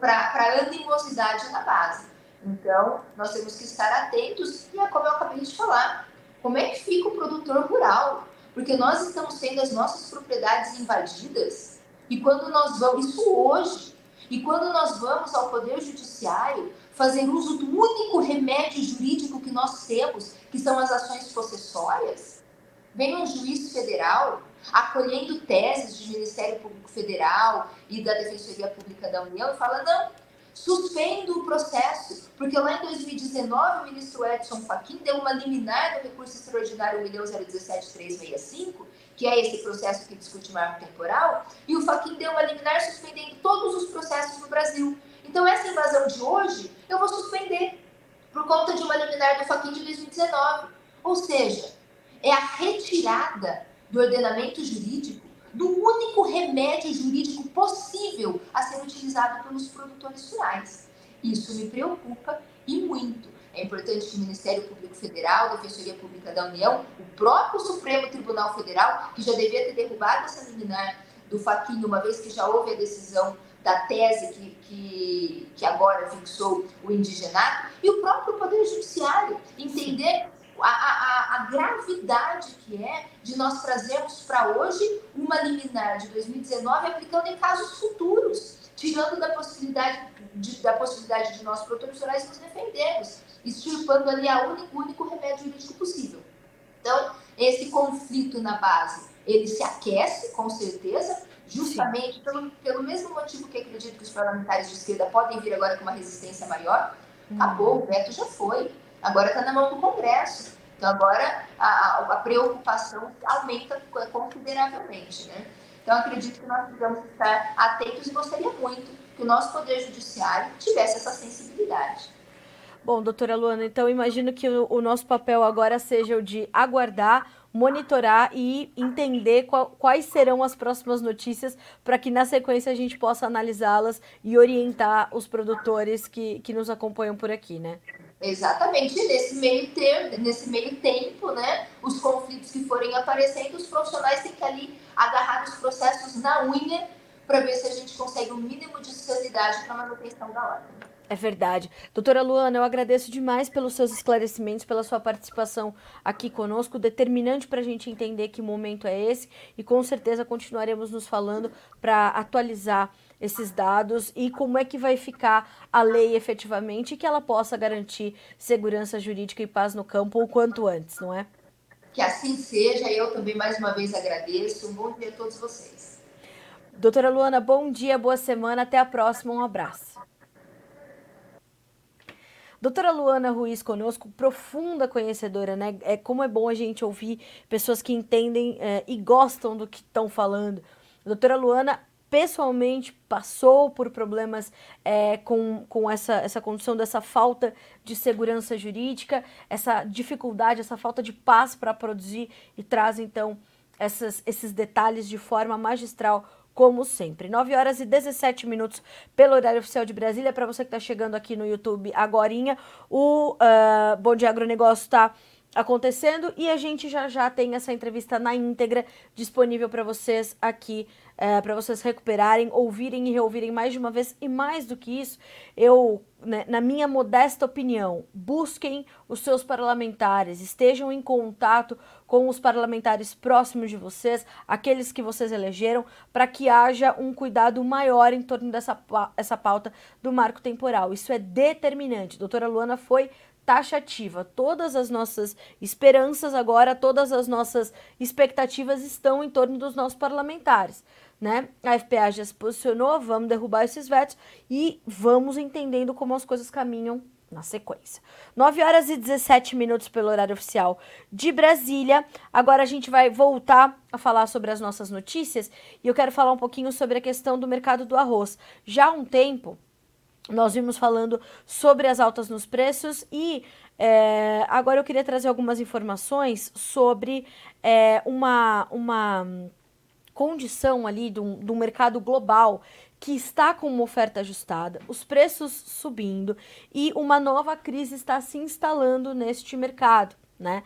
para a animosidade na base. Então, nós temos que estar atentos, e é como eu acabei de falar, como é que fica o produtor rural? Porque nós estamos tendo as nossas propriedades invadidas, e quando nós vamos, isso hoje, e quando nós vamos ao Poder Judiciário fazer uso do único remédio jurídico que nós temos, que são as ações possessórias, vem um juiz federal acolhendo teses do Ministério Público Federal e da Defensoria Pública da União e fala, não, suspendo o processo, porque lá em 2019 o ministro Edson Fachin deu uma liminar do recurso extraordinário 1.017365, que é esse processo que discute marco temporal, e o Fachin deu uma liminar suspendendo todos os processos no Brasil. Então, essa invasão de hoje, eu vou suspender, por conta de uma liminar do Fachin de 2019. Ou seja, é a retirada do ordenamento jurídico, do único remédio jurídico possível a ser utilizado pelos produtores rurais. Isso me preocupa e muito. É importante que o Ministério Público Federal, a Defensoria Pública da União, o próprio Supremo Tribunal Federal, que já devia ter derrubado essa liminar do Fachin, uma vez que já houve a decisão da tese que agora fixou o indigenato, e o próprio Poder Judiciário entender a gravidade que é de nós trazermos para hoje uma liminar de 2019 aplicando em casos futuros, tirando da possibilidade de nós produtores rurais nos defendermos, extirpando ali o único remédio jurídico possível. Então, esse conflito na base, ele se aquece, com certeza, justamente pelo mesmo motivo que acredito que os parlamentares de esquerda podem vir agora com uma resistência maior. Acabou, o veto já foi. Agora está na mão do Congresso. Então, agora a preocupação aumenta consideravelmente, né? Então, acredito que nós precisamos estar atentos e gostaria muito que o nosso Poder Judiciário tivesse essa sensibilidade. Bom, doutora Luana, então imagino que o nosso papel agora seja o de aguardar, monitorar e entender quais serão as próximas notícias para que na sequência a gente possa analisá-las e orientar os produtores que nos acompanham por aqui, né? Exatamente, nesse meio tempo, né, os conflitos que forem aparecendo, os profissionais têm que ali agarrar os processos na unha para ver se a gente consegue o mínimo de sanidade para a manutenção da ordem. É verdade. Doutora Luana, eu agradeço demais pelos seus esclarecimentos, pela sua participação aqui conosco, determinante para a gente entender que momento é esse e com certeza continuaremos nos falando para atualizar esses dados e como é que vai ficar a lei efetivamente e que ela possa garantir segurança jurídica e paz no campo o quanto antes, não é? Que assim seja, eu também mais uma vez agradeço. Um bom dia a todos vocês. Doutora Luana, bom dia, boa semana, até a próxima, um abraço. Doutora Luana Ruiz conosco, profunda conhecedora, né? É como é bom a gente ouvir pessoas que entendem e gostam do que estão falando. A doutora Luana pessoalmente passou por problemas com essa condição dessa falta de segurança jurídica, essa dificuldade, essa falta de paz para produzir e traz então esses detalhes de forma magistral, como sempre. 9h17 pelo horário oficial de Brasília. Para você que está chegando aqui no YouTube agorinha, o Bom Dia Agronegócio está acontecendo e a gente já tem essa entrevista na íntegra disponível para vocês aqui, para vocês recuperarem, ouvirem e reouvirem mais de uma vez. E mais do que isso, eu, né, na minha modesta opinião, busquem os seus parlamentares, estejam em contato com os parlamentares próximos de vocês, aqueles que vocês elegeram, para que haja um cuidado maior em torno dessa pauta do marco temporal. Isso é determinante. A doutora Luana foi taxativa. Todas as nossas esperanças agora, todas as nossas expectativas estão em torno dos nossos parlamentares, né? A FPA já se posicionou, vamos derrubar esses vetos e vamos entendendo como as coisas caminham na sequência. 9h17 pelo horário oficial de Brasília. Agora a gente vai voltar a falar sobre as nossas notícias e eu quero falar um pouquinho sobre a questão do mercado do arroz. Já há um tempo, nós vimos falando sobre as altas nos preços e agora eu queria trazer algumas informações sobre uma condição ali do mercado global que está com uma oferta ajustada, os preços subindo e uma nova crise está se instalando neste mercado, né?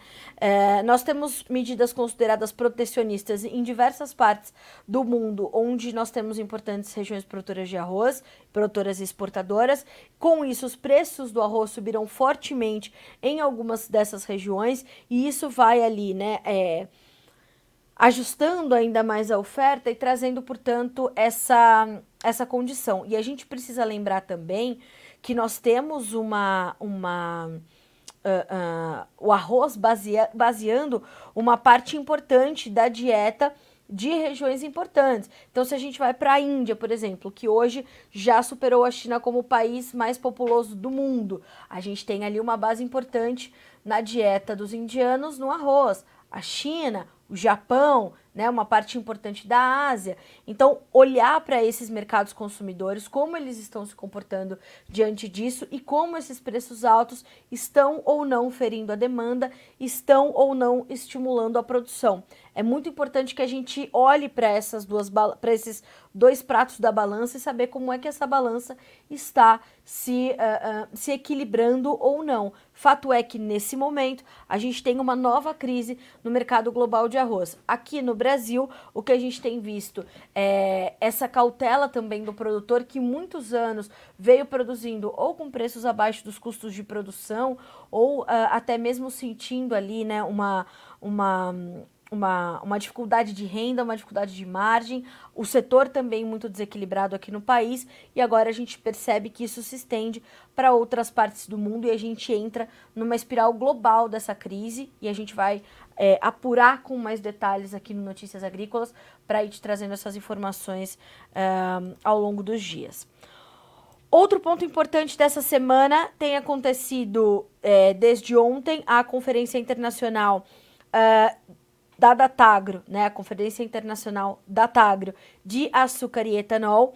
Nós temos medidas consideradas protecionistas em diversas partes do mundo, onde nós temos importantes regiões produtoras de arroz, produtoras e exportadoras. Com isso, os preços do arroz subirão fortemente em algumas dessas regiões e isso vai ali, né, ajustando ainda mais a oferta e trazendo, portanto, essa condição. E a gente precisa lembrar também que nós temos o arroz baseando uma parte importante da dieta de regiões importantes. Então, se a gente vai para a Índia, por exemplo, que hoje já superou a China como o país mais populoso do mundo, a gente tem ali uma base importante na dieta dos indianos no arroz. A China, o Japão, né, uma parte importante da Ásia. Então, olhar para esses mercados consumidores, como eles estão se comportando diante disso e como esses preços altos estão ou não ferindo a demanda, estão ou não estimulando a produção. É muito importante que a gente olhe para esses dois pratos da balança e saber como é que essa balança está se equilibrando ou não. Fato é que, nesse momento, a gente tem uma nova crise no mercado global de arroz. Aqui no Brasil, o que a gente tem visto é essa cautela também do produtor que muitos anos veio produzindo ou com preços abaixo dos custos de produção ou até mesmo sentindo ali, né, uma dificuldade de renda, uma dificuldade de margem, o setor também muito desequilibrado aqui no país, e agora a gente percebe que isso se estende para outras partes do mundo e a gente entra numa espiral global dessa crise e a gente vai apurar com mais detalhes aqui no Notícias Agrícolas para ir te trazendo essas informações ao longo dos dias. Outro ponto importante dessa semana tem acontecido desde ontem a Conferência Internacional da Datagro, né, a Conferência Internacional Datagro de Açúcar e Etanol,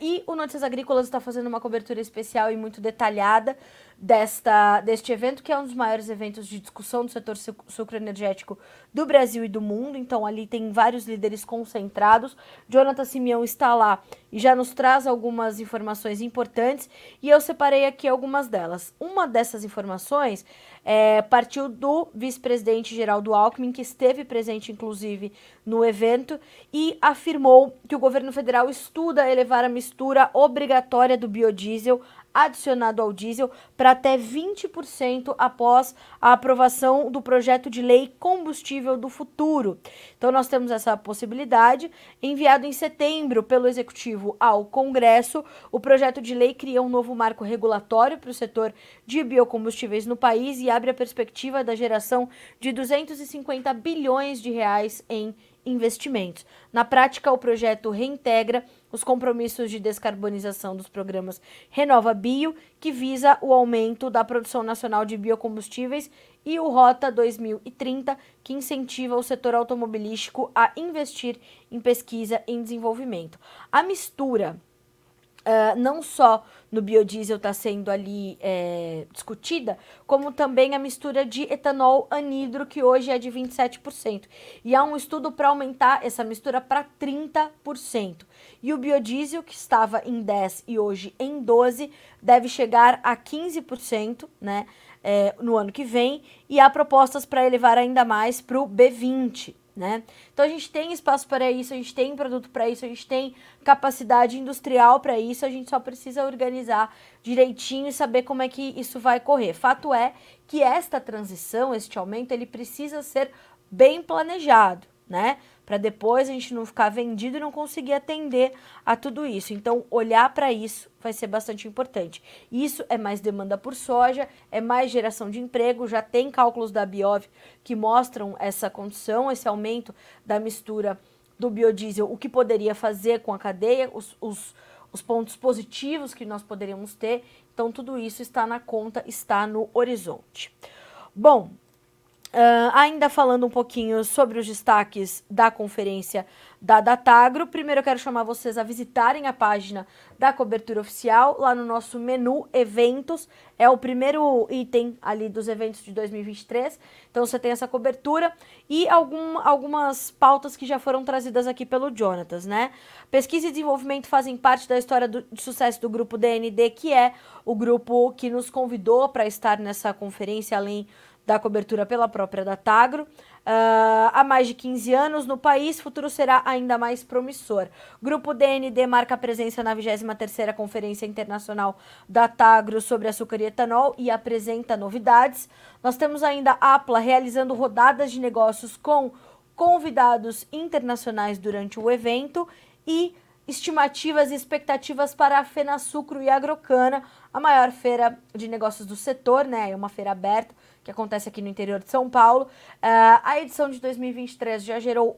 e o Notícias Agrícolas está fazendo uma cobertura especial e muito detalhada deste evento, que é um dos maiores eventos de discussão do setor sucroenergético do Brasil e do mundo. Então ali tem vários líderes concentrados, Jonathan Simião está lá e já nos traz algumas informações importantes e eu separei aqui algumas delas. Uma dessas informações partiu do vice-presidente Geraldo Alckmin, que esteve presente inclusive no evento e afirmou que o governo federal estuda elevar a mistura obrigatória do biodiesel adicionado ao diesel para até 20% após a aprovação do projeto de lei Combustível do Futuro. Então nós temos essa possibilidade. Enviado em setembro pelo Executivo ao Congresso, o projeto de lei cria um novo marco regulatório para o setor de biocombustíveis no país e abre a perspectiva da geração de 250 bilhões de reais em investimentos. Na prática, o projeto reintegra os compromissos de descarbonização dos programas Renova Bio, que visa o aumento da produção nacional de biocombustíveis, e o Rota 2030, que incentiva o setor automobilístico a investir em pesquisa e em desenvolvimento. A mistura não só no biodiesel está sendo ali discutida, como também a mistura de etanol anidro, que hoje é de 27%. E há um estudo para aumentar essa mistura para 30%. E o biodiesel, que estava em 10% e hoje em 12%, deve chegar a 15%, né, no ano que vem. E há propostas para elevar ainda mais para o B20%. Né? Então a gente tem espaço para isso, a gente tem produto para isso, a gente tem capacidade industrial para isso, a gente só precisa organizar direitinho e saber como é que isso vai correr. Fato é que esta transição, este aumento, ele precisa ser bem planejado, né? Para depois a gente não ficar vendido e não conseguir atender a tudo isso. Então olhar para isso vai ser bastante importante. Isso é mais demanda por soja, é mais geração de emprego, já tem cálculos da Biov que mostram essa condição, esse aumento da mistura do biodiesel, o que poderia fazer com a cadeia, os pontos positivos que nós poderíamos ter. Então tudo isso está na conta, está no horizonte. Bom, ainda falando um pouquinho sobre os destaques da Conferência da Datagro. Primeiro eu quero chamar vocês a visitarem a página da cobertura oficial, lá no nosso menu Eventos, é o primeiro item ali dos eventos de 2023, então você tem essa cobertura e algumas pautas que já foram trazidas aqui pelo Jonatas, né? Pesquisa e desenvolvimento fazem parte da história de sucesso do Grupo DND, que é o grupo que nos convidou para estar nessa conferência, além da cobertura pela própria Datagro. Há mais de 15 anos no país, futuro será ainda mais promissor. Grupo DND marca a presença na 23ª Conferência Internacional Datagro sobre açúcar e etanol e apresenta novidades. Nós temos ainda a APLA realizando rodadas de negócios com convidados internacionais durante o evento e estimativas e expectativas para a Fenasucro e Agrocana, a maior feira de negócios do setor, né? É uma feira aberta que acontece aqui no interior de São Paulo. A edição de 2023 já gerou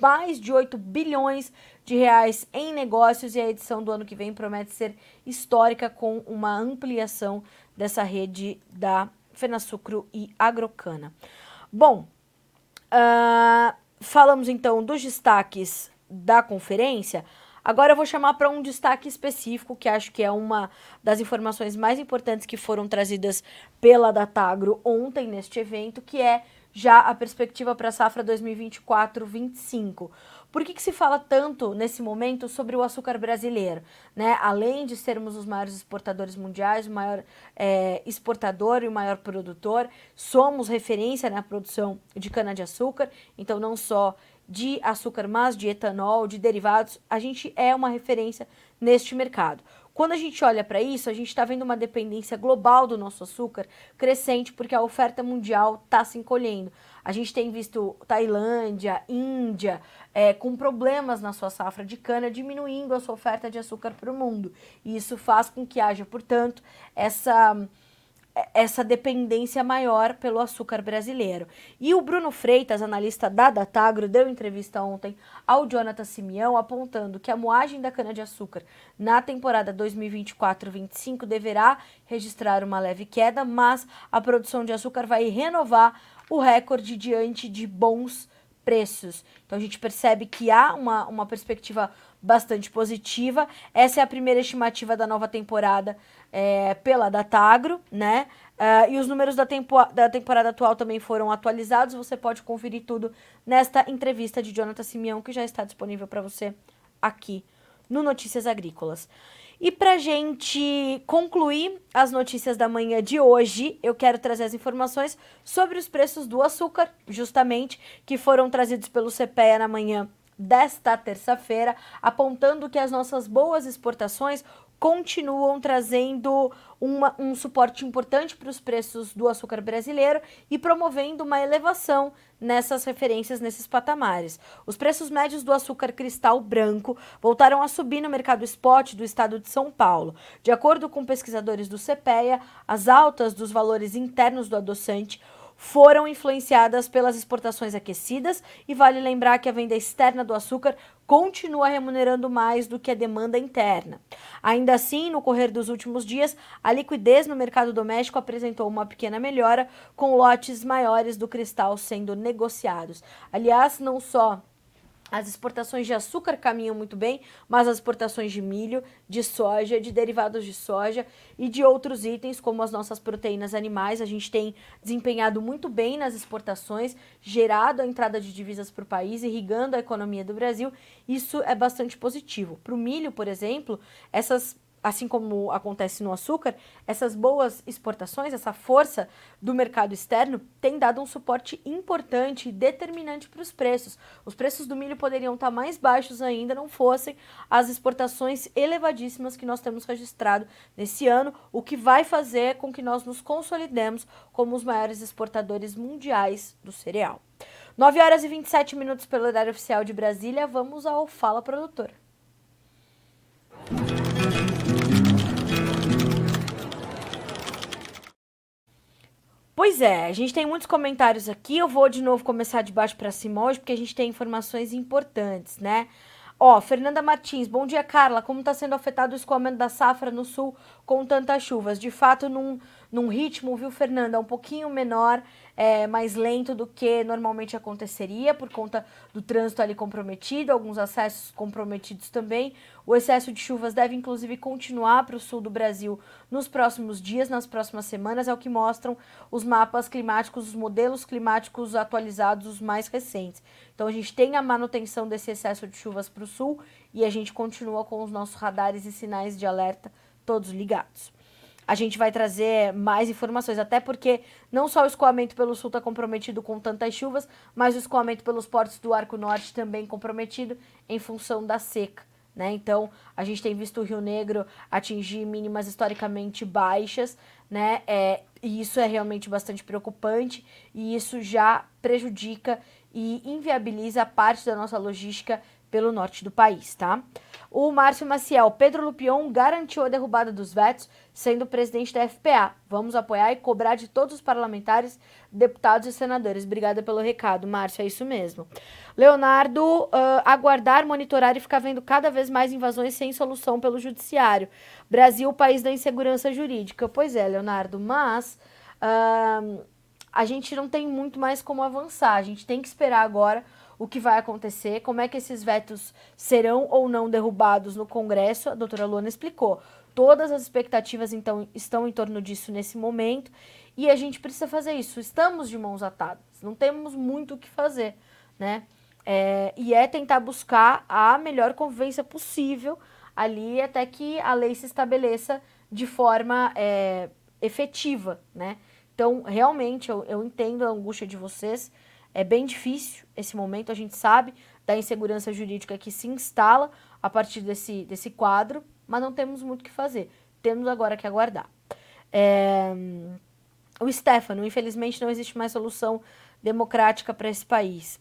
mais de 8 bilhões de reais em negócios e a edição do ano que vem promete ser histórica com uma ampliação dessa rede da Fenasucro e Agrocana. Bom, falamos então dos destaques da conferência. Agora eu vou chamar para um destaque específico, que acho que é uma das informações mais importantes que foram trazidas pela Datagro ontem neste evento, que é já a perspectiva para a safra 2024-25. Por que se fala tanto nesse momento sobre o açúcar brasileiro, né? Além de sermos os maiores exportadores mundiais, o maior exportador e o maior produtor, somos referência na produção de cana-de-açúcar, então não só de açúcar, mas de etanol, de derivados, a gente é uma referência neste mercado. Quando a gente olha para isso, a gente está vendo uma dependência global do nosso açúcar crescente, porque a oferta mundial está se encolhendo. A gente tem visto Tailândia, Índia, com problemas na sua safra de cana, diminuindo a sua oferta de açúcar para o mundo. E isso faz com que haja, portanto, essa dependência maior pelo açúcar brasileiro. E o Bruno Freitas, analista da Datagro, deu entrevista ontem ao Jonathan Simião, apontando que a moagem da cana-de-açúcar na temporada 2024-25 deverá registrar uma leve queda, mas a produção de açúcar vai renovar o recorde diante de bons preços. Então a gente percebe que há uma perspectiva bastante positiva. Essa é a primeira estimativa da nova temporada pela Datagro, né? E os números da temporada atual também foram atualizados. Você pode conferir tudo nesta entrevista de Jonathan Simião, que já está disponível para você aqui no Notícias Agrícolas. E pra gente concluir as notícias da manhã de hoje, eu quero trazer as informações sobre os preços do açúcar, justamente, que foram trazidos pelo CEPEA na manhã desta terça-feira, apontando que as nossas boas exportações continuam trazendo um suporte importante para os preços do açúcar brasileiro e promovendo uma elevação nessas referências, nesses patamares. Os preços médios do açúcar cristal branco voltaram a subir no mercado spot do estado de São Paulo. De acordo com pesquisadores do CEPEA, as altas dos valores internos do adoçante foram influenciadas pelas exportações aquecidas e vale lembrar que a venda externa do açúcar continua remunerando mais do que a demanda interna. Ainda assim, no correr dos últimos dias, a liquidez no mercado doméstico apresentou uma pequena melhora, com lotes maiores do cristal sendo negociados. Aliás, não só as exportações de açúcar caminham muito bem, mas as exportações de milho, de soja, de derivados de soja e de outros itens, como as nossas proteínas animais, a gente tem desempenhado muito bem nas exportações, gerado a entrada de divisas para o país, irrigando a economia do Brasil. Isso é bastante positivo. Para o milho, por exemplo, assim como acontece no açúcar, essas boas exportações, essa força do mercado externo tem dado um suporte importante e determinante para os preços. Os preços do milho poderiam estar mais baixos ainda, não fossem as exportações elevadíssimas que nós temos registrado nesse ano, o que vai fazer com que nós nos consolidemos como os maiores exportadores mundiais do cereal. 9h27 pelo horário oficial de Brasília, vamos ao Fala Produtor. Pois é, a gente tem muitos comentários aqui, eu vou de novo começar de baixo para cima hoje, porque a gente tem informações importantes, né? Ó, Fernanda Martins, bom dia Carla, como está sendo afetado o escoamento da safra no sul com tantas chuvas? De fato, num ritmo, viu, Fernanda, um pouquinho menor, mais lento do que normalmente aconteceria, por conta do trânsito ali comprometido, alguns acessos comprometidos também. O excesso de chuvas deve, inclusive, continuar para o sul do Brasil nos próximos dias, nas próximas semanas, é o que mostram os mapas climáticos, os modelos climáticos atualizados, os mais recentes. Então, a gente tem a manutenção desse excesso de chuvas para o sul e a gente continua com os nossos radares e sinais de alerta todos ligados. A gente vai trazer mais informações, até porque não só o escoamento pelo sul está comprometido com tantas chuvas, mas o escoamento pelos portos do Arco Norte também comprometido em função da seca, né? Então, a gente tem visto o Rio Negro atingir mínimas historicamente baixas, né? E isso é realmente bastante preocupante e isso já prejudica e inviabiliza parte da nossa logística pelo norte do país, tá? O Márcio Maciel, Pedro Lupion garantiu a derrubada dos vetos, sendo presidente da FPA. Vamos apoiar e cobrar de todos os parlamentares, deputados e senadores. Obrigada pelo recado, Márcio, é isso mesmo. Leonardo, aguardar, monitorar e ficar vendo cada vez mais invasões sem solução pelo judiciário. Brasil, país da insegurança jurídica. Pois é, Leonardo, mas a gente não tem muito mais como avançar, a gente tem que esperar agora o que vai acontecer, como é que esses vetos serão ou não derrubados no Congresso. A doutora Luana explicou. Todas as expectativas, então, estão em torno disso nesse momento e a gente precisa fazer isso. Estamos de mãos atadas, não temos muito o que fazer, né? E é tentar buscar a melhor convivência possível ali até que a lei se estabeleça de forma efetiva, né? Então, realmente, eu entendo a angústia de vocês. É bem difícil esse momento, a gente sabe da insegurança jurídica que se instala a partir desse quadro, mas não temos muito o que fazer, temos agora que aguardar. O Stefano, infelizmente não existe mais solução democrática para esse país.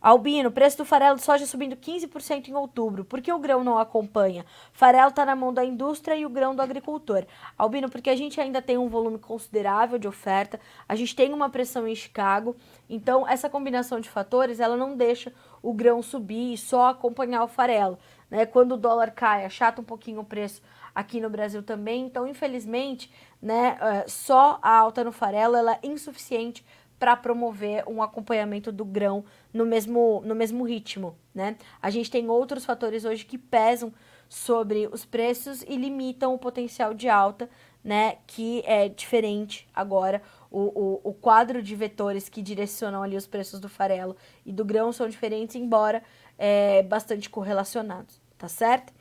Albino, preço do farelo de soja subindo 15% em outubro. Por que o grão não acompanha? Farelo está na mão da indústria e o grão do agricultor. Albino, porque a gente ainda tem um volume considerável de oferta, a gente tem uma pressão em Chicago, então essa combinação de fatores, ela não deixa o grão subir e só acompanhar o farelo, né? Quando o dólar cai, achata um pouquinho o preço aqui no Brasil também, então infelizmente, né, só a alta no farelo, ela é insuficiente para promover um acompanhamento do grão no mesmo ritmo, né? A gente tem outros fatores hoje que pesam sobre os preços e limitam o potencial de alta, né? Que é diferente agora, o quadro de vetores que direcionam ali os preços do farelo e do grão são diferentes, embora bastante correlacionados, tá certo?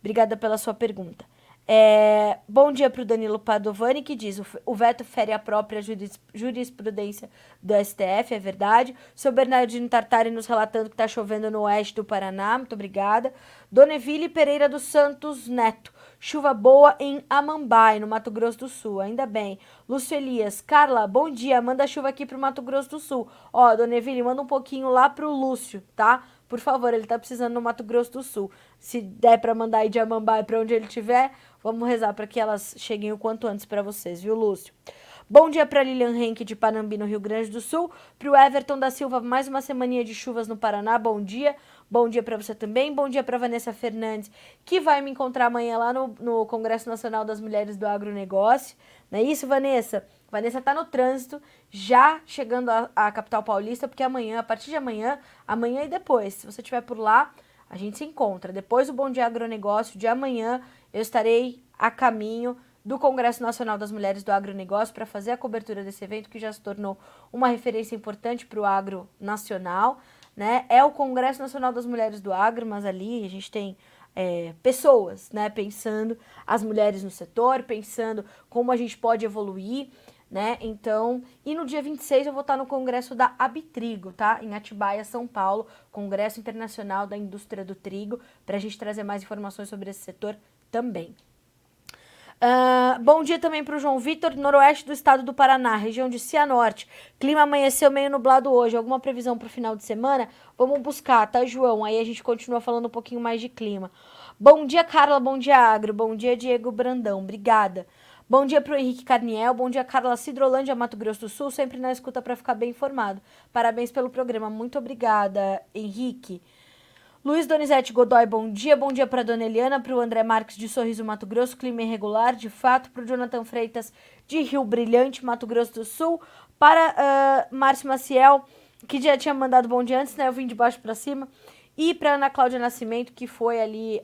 Obrigada pela sua pergunta. Bom dia para o Danilo Padovani, que diz: o veto fere a própria jurisprudência do STF, é verdade. Seu Bernardino Tartari nos relatando que está chovendo no oeste do Paraná, muito obrigada. Doneville Pereira dos Santos Neto, chuva boa em Amambai, no Mato Grosso do Sul, ainda bem. Lúcio Elias, Carla, bom dia, manda chuva aqui para o Mato Grosso do Sul. Ó, Doneville, manda um pouquinho lá para o Lúcio, tá? Por favor, ele tá precisando no Mato Grosso do Sul. Se der para mandar aí de Amambai para onde ele estiver, vamos rezar para que elas cheguem o quanto antes para vocês, viu, Lúcio? Bom dia para Lilian Henke de Panambi, no Rio Grande do Sul. Para o Everton da Silva, mais uma semaninha de chuvas no Paraná, bom dia. Bom dia para você também. Bom dia para Vanessa Fernandes, que vai me encontrar amanhã lá no Congresso Nacional das Mulheres do Agronegócio. Não é isso, Vanessa? Vanessa está no trânsito, já chegando à capital paulista, porque amanhã, a partir de amanhã e depois, se você estiver por lá, a gente se encontra. Depois do Bom Dia Agronegócio de amanhã, eu estarei a caminho do Congresso Nacional das Mulheres do Agronegócio para fazer a cobertura desse evento, que já se tornou uma referência importante para o agro nacional, né? É o Congresso Nacional das Mulheres do Agro, mas ali a gente tem pessoas, né, pensando as mulheres no setor, pensando como a gente pode evoluir, né? Então, e no dia 26 eu vou estar no Congresso da Abitrigo, tá? Em Atibaia, São Paulo, Congresso Internacional da Indústria do Trigo, pra gente trazer mais informações sobre esse setor também. Bom dia também para o João Vitor, noroeste do estado do Paraná, região de Cianorte. Clima amanheceu meio nublado hoje. Alguma previsão para o final de semana? Vamos buscar, tá, João? Aí a gente continua falando um pouquinho mais de clima. Bom dia, Carla. Bom dia, Agro. Bom dia, Diego Brandão. Obrigada. Bom dia para o Henrique Carniel, bom dia Carla Cidrolândia, Mato Grosso do Sul, sempre na escuta para ficar bem informado. Parabéns pelo programa, muito obrigada, Henrique. Luiz Donizete Godoy, bom dia. Bom dia para Dona Eliana, para o André Marques de Sorriso, Mato Grosso, clima irregular, de fato, para o Jonathan Freitas de Rio Brilhante, Mato Grosso do Sul, para Márcio Maciel, que já tinha mandado bom dia antes, né? Eu vim de baixo para cima. E para Ana Cláudia Nascimento, que foi ali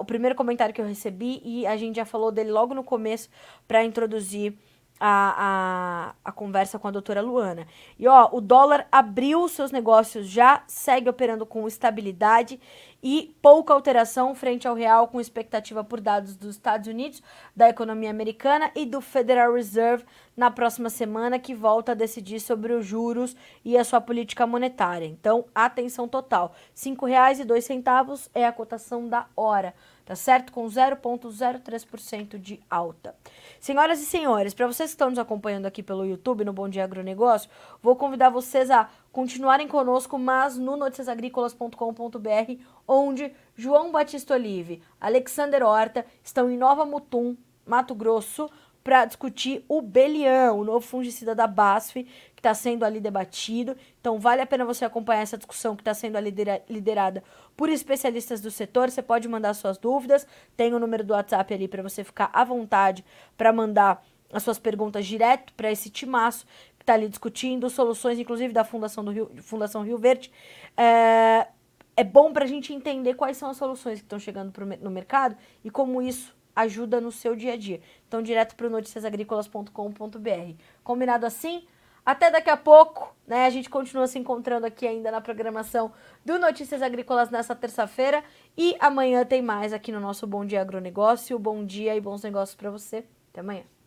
o primeiro comentário que eu recebi, e a gente já falou dele logo no começo para introduzir a conversa com a doutora Luana. E ó, o dólar abriu seus negócios já, segue operando com estabilidade e pouca alteração frente ao real, com expectativa por dados dos Estados Unidos, da economia americana e do Federal Reserve na próxima semana, que volta a decidir sobre os juros e a sua política monetária. Então, atenção total. R$ 5,02 é a cotação da hora. Tá certo? Com 0,03% de alta. Senhoras e senhores, para vocês que estão nos acompanhando aqui pelo YouTube, no Bom Dia Agronegócio, vou convidar vocês a continuarem conosco, mas no noticiasagricolas.com.br, onde João Batista Olive, Alexander Horta estão em Nova Mutum, Mato Grosso, para discutir o Belian, o novo fungicida da BASF, que está sendo ali debatido. Então, vale a pena você acompanhar essa discussão que está sendo ali liderada por especialistas do setor. Você pode mandar suas dúvidas, tem o número do WhatsApp ali para você ficar à vontade para mandar as suas perguntas direto para esse timaço que está ali discutindo soluções, inclusive da Fundação Rio Verde. É bom para a gente entender quais são as soluções que estão chegando no mercado e como isso ajuda no seu dia a dia. Então, direto para o noticiasagricolas.com.br. Combinado assim? Até daqui a pouco, né? A gente continua se encontrando aqui ainda na programação do Notícias Agrícolas nessa terça-feira. E amanhã tem mais aqui no nosso Bom Dia Agronegócio. Bom dia e bons negócios para você. Até amanhã.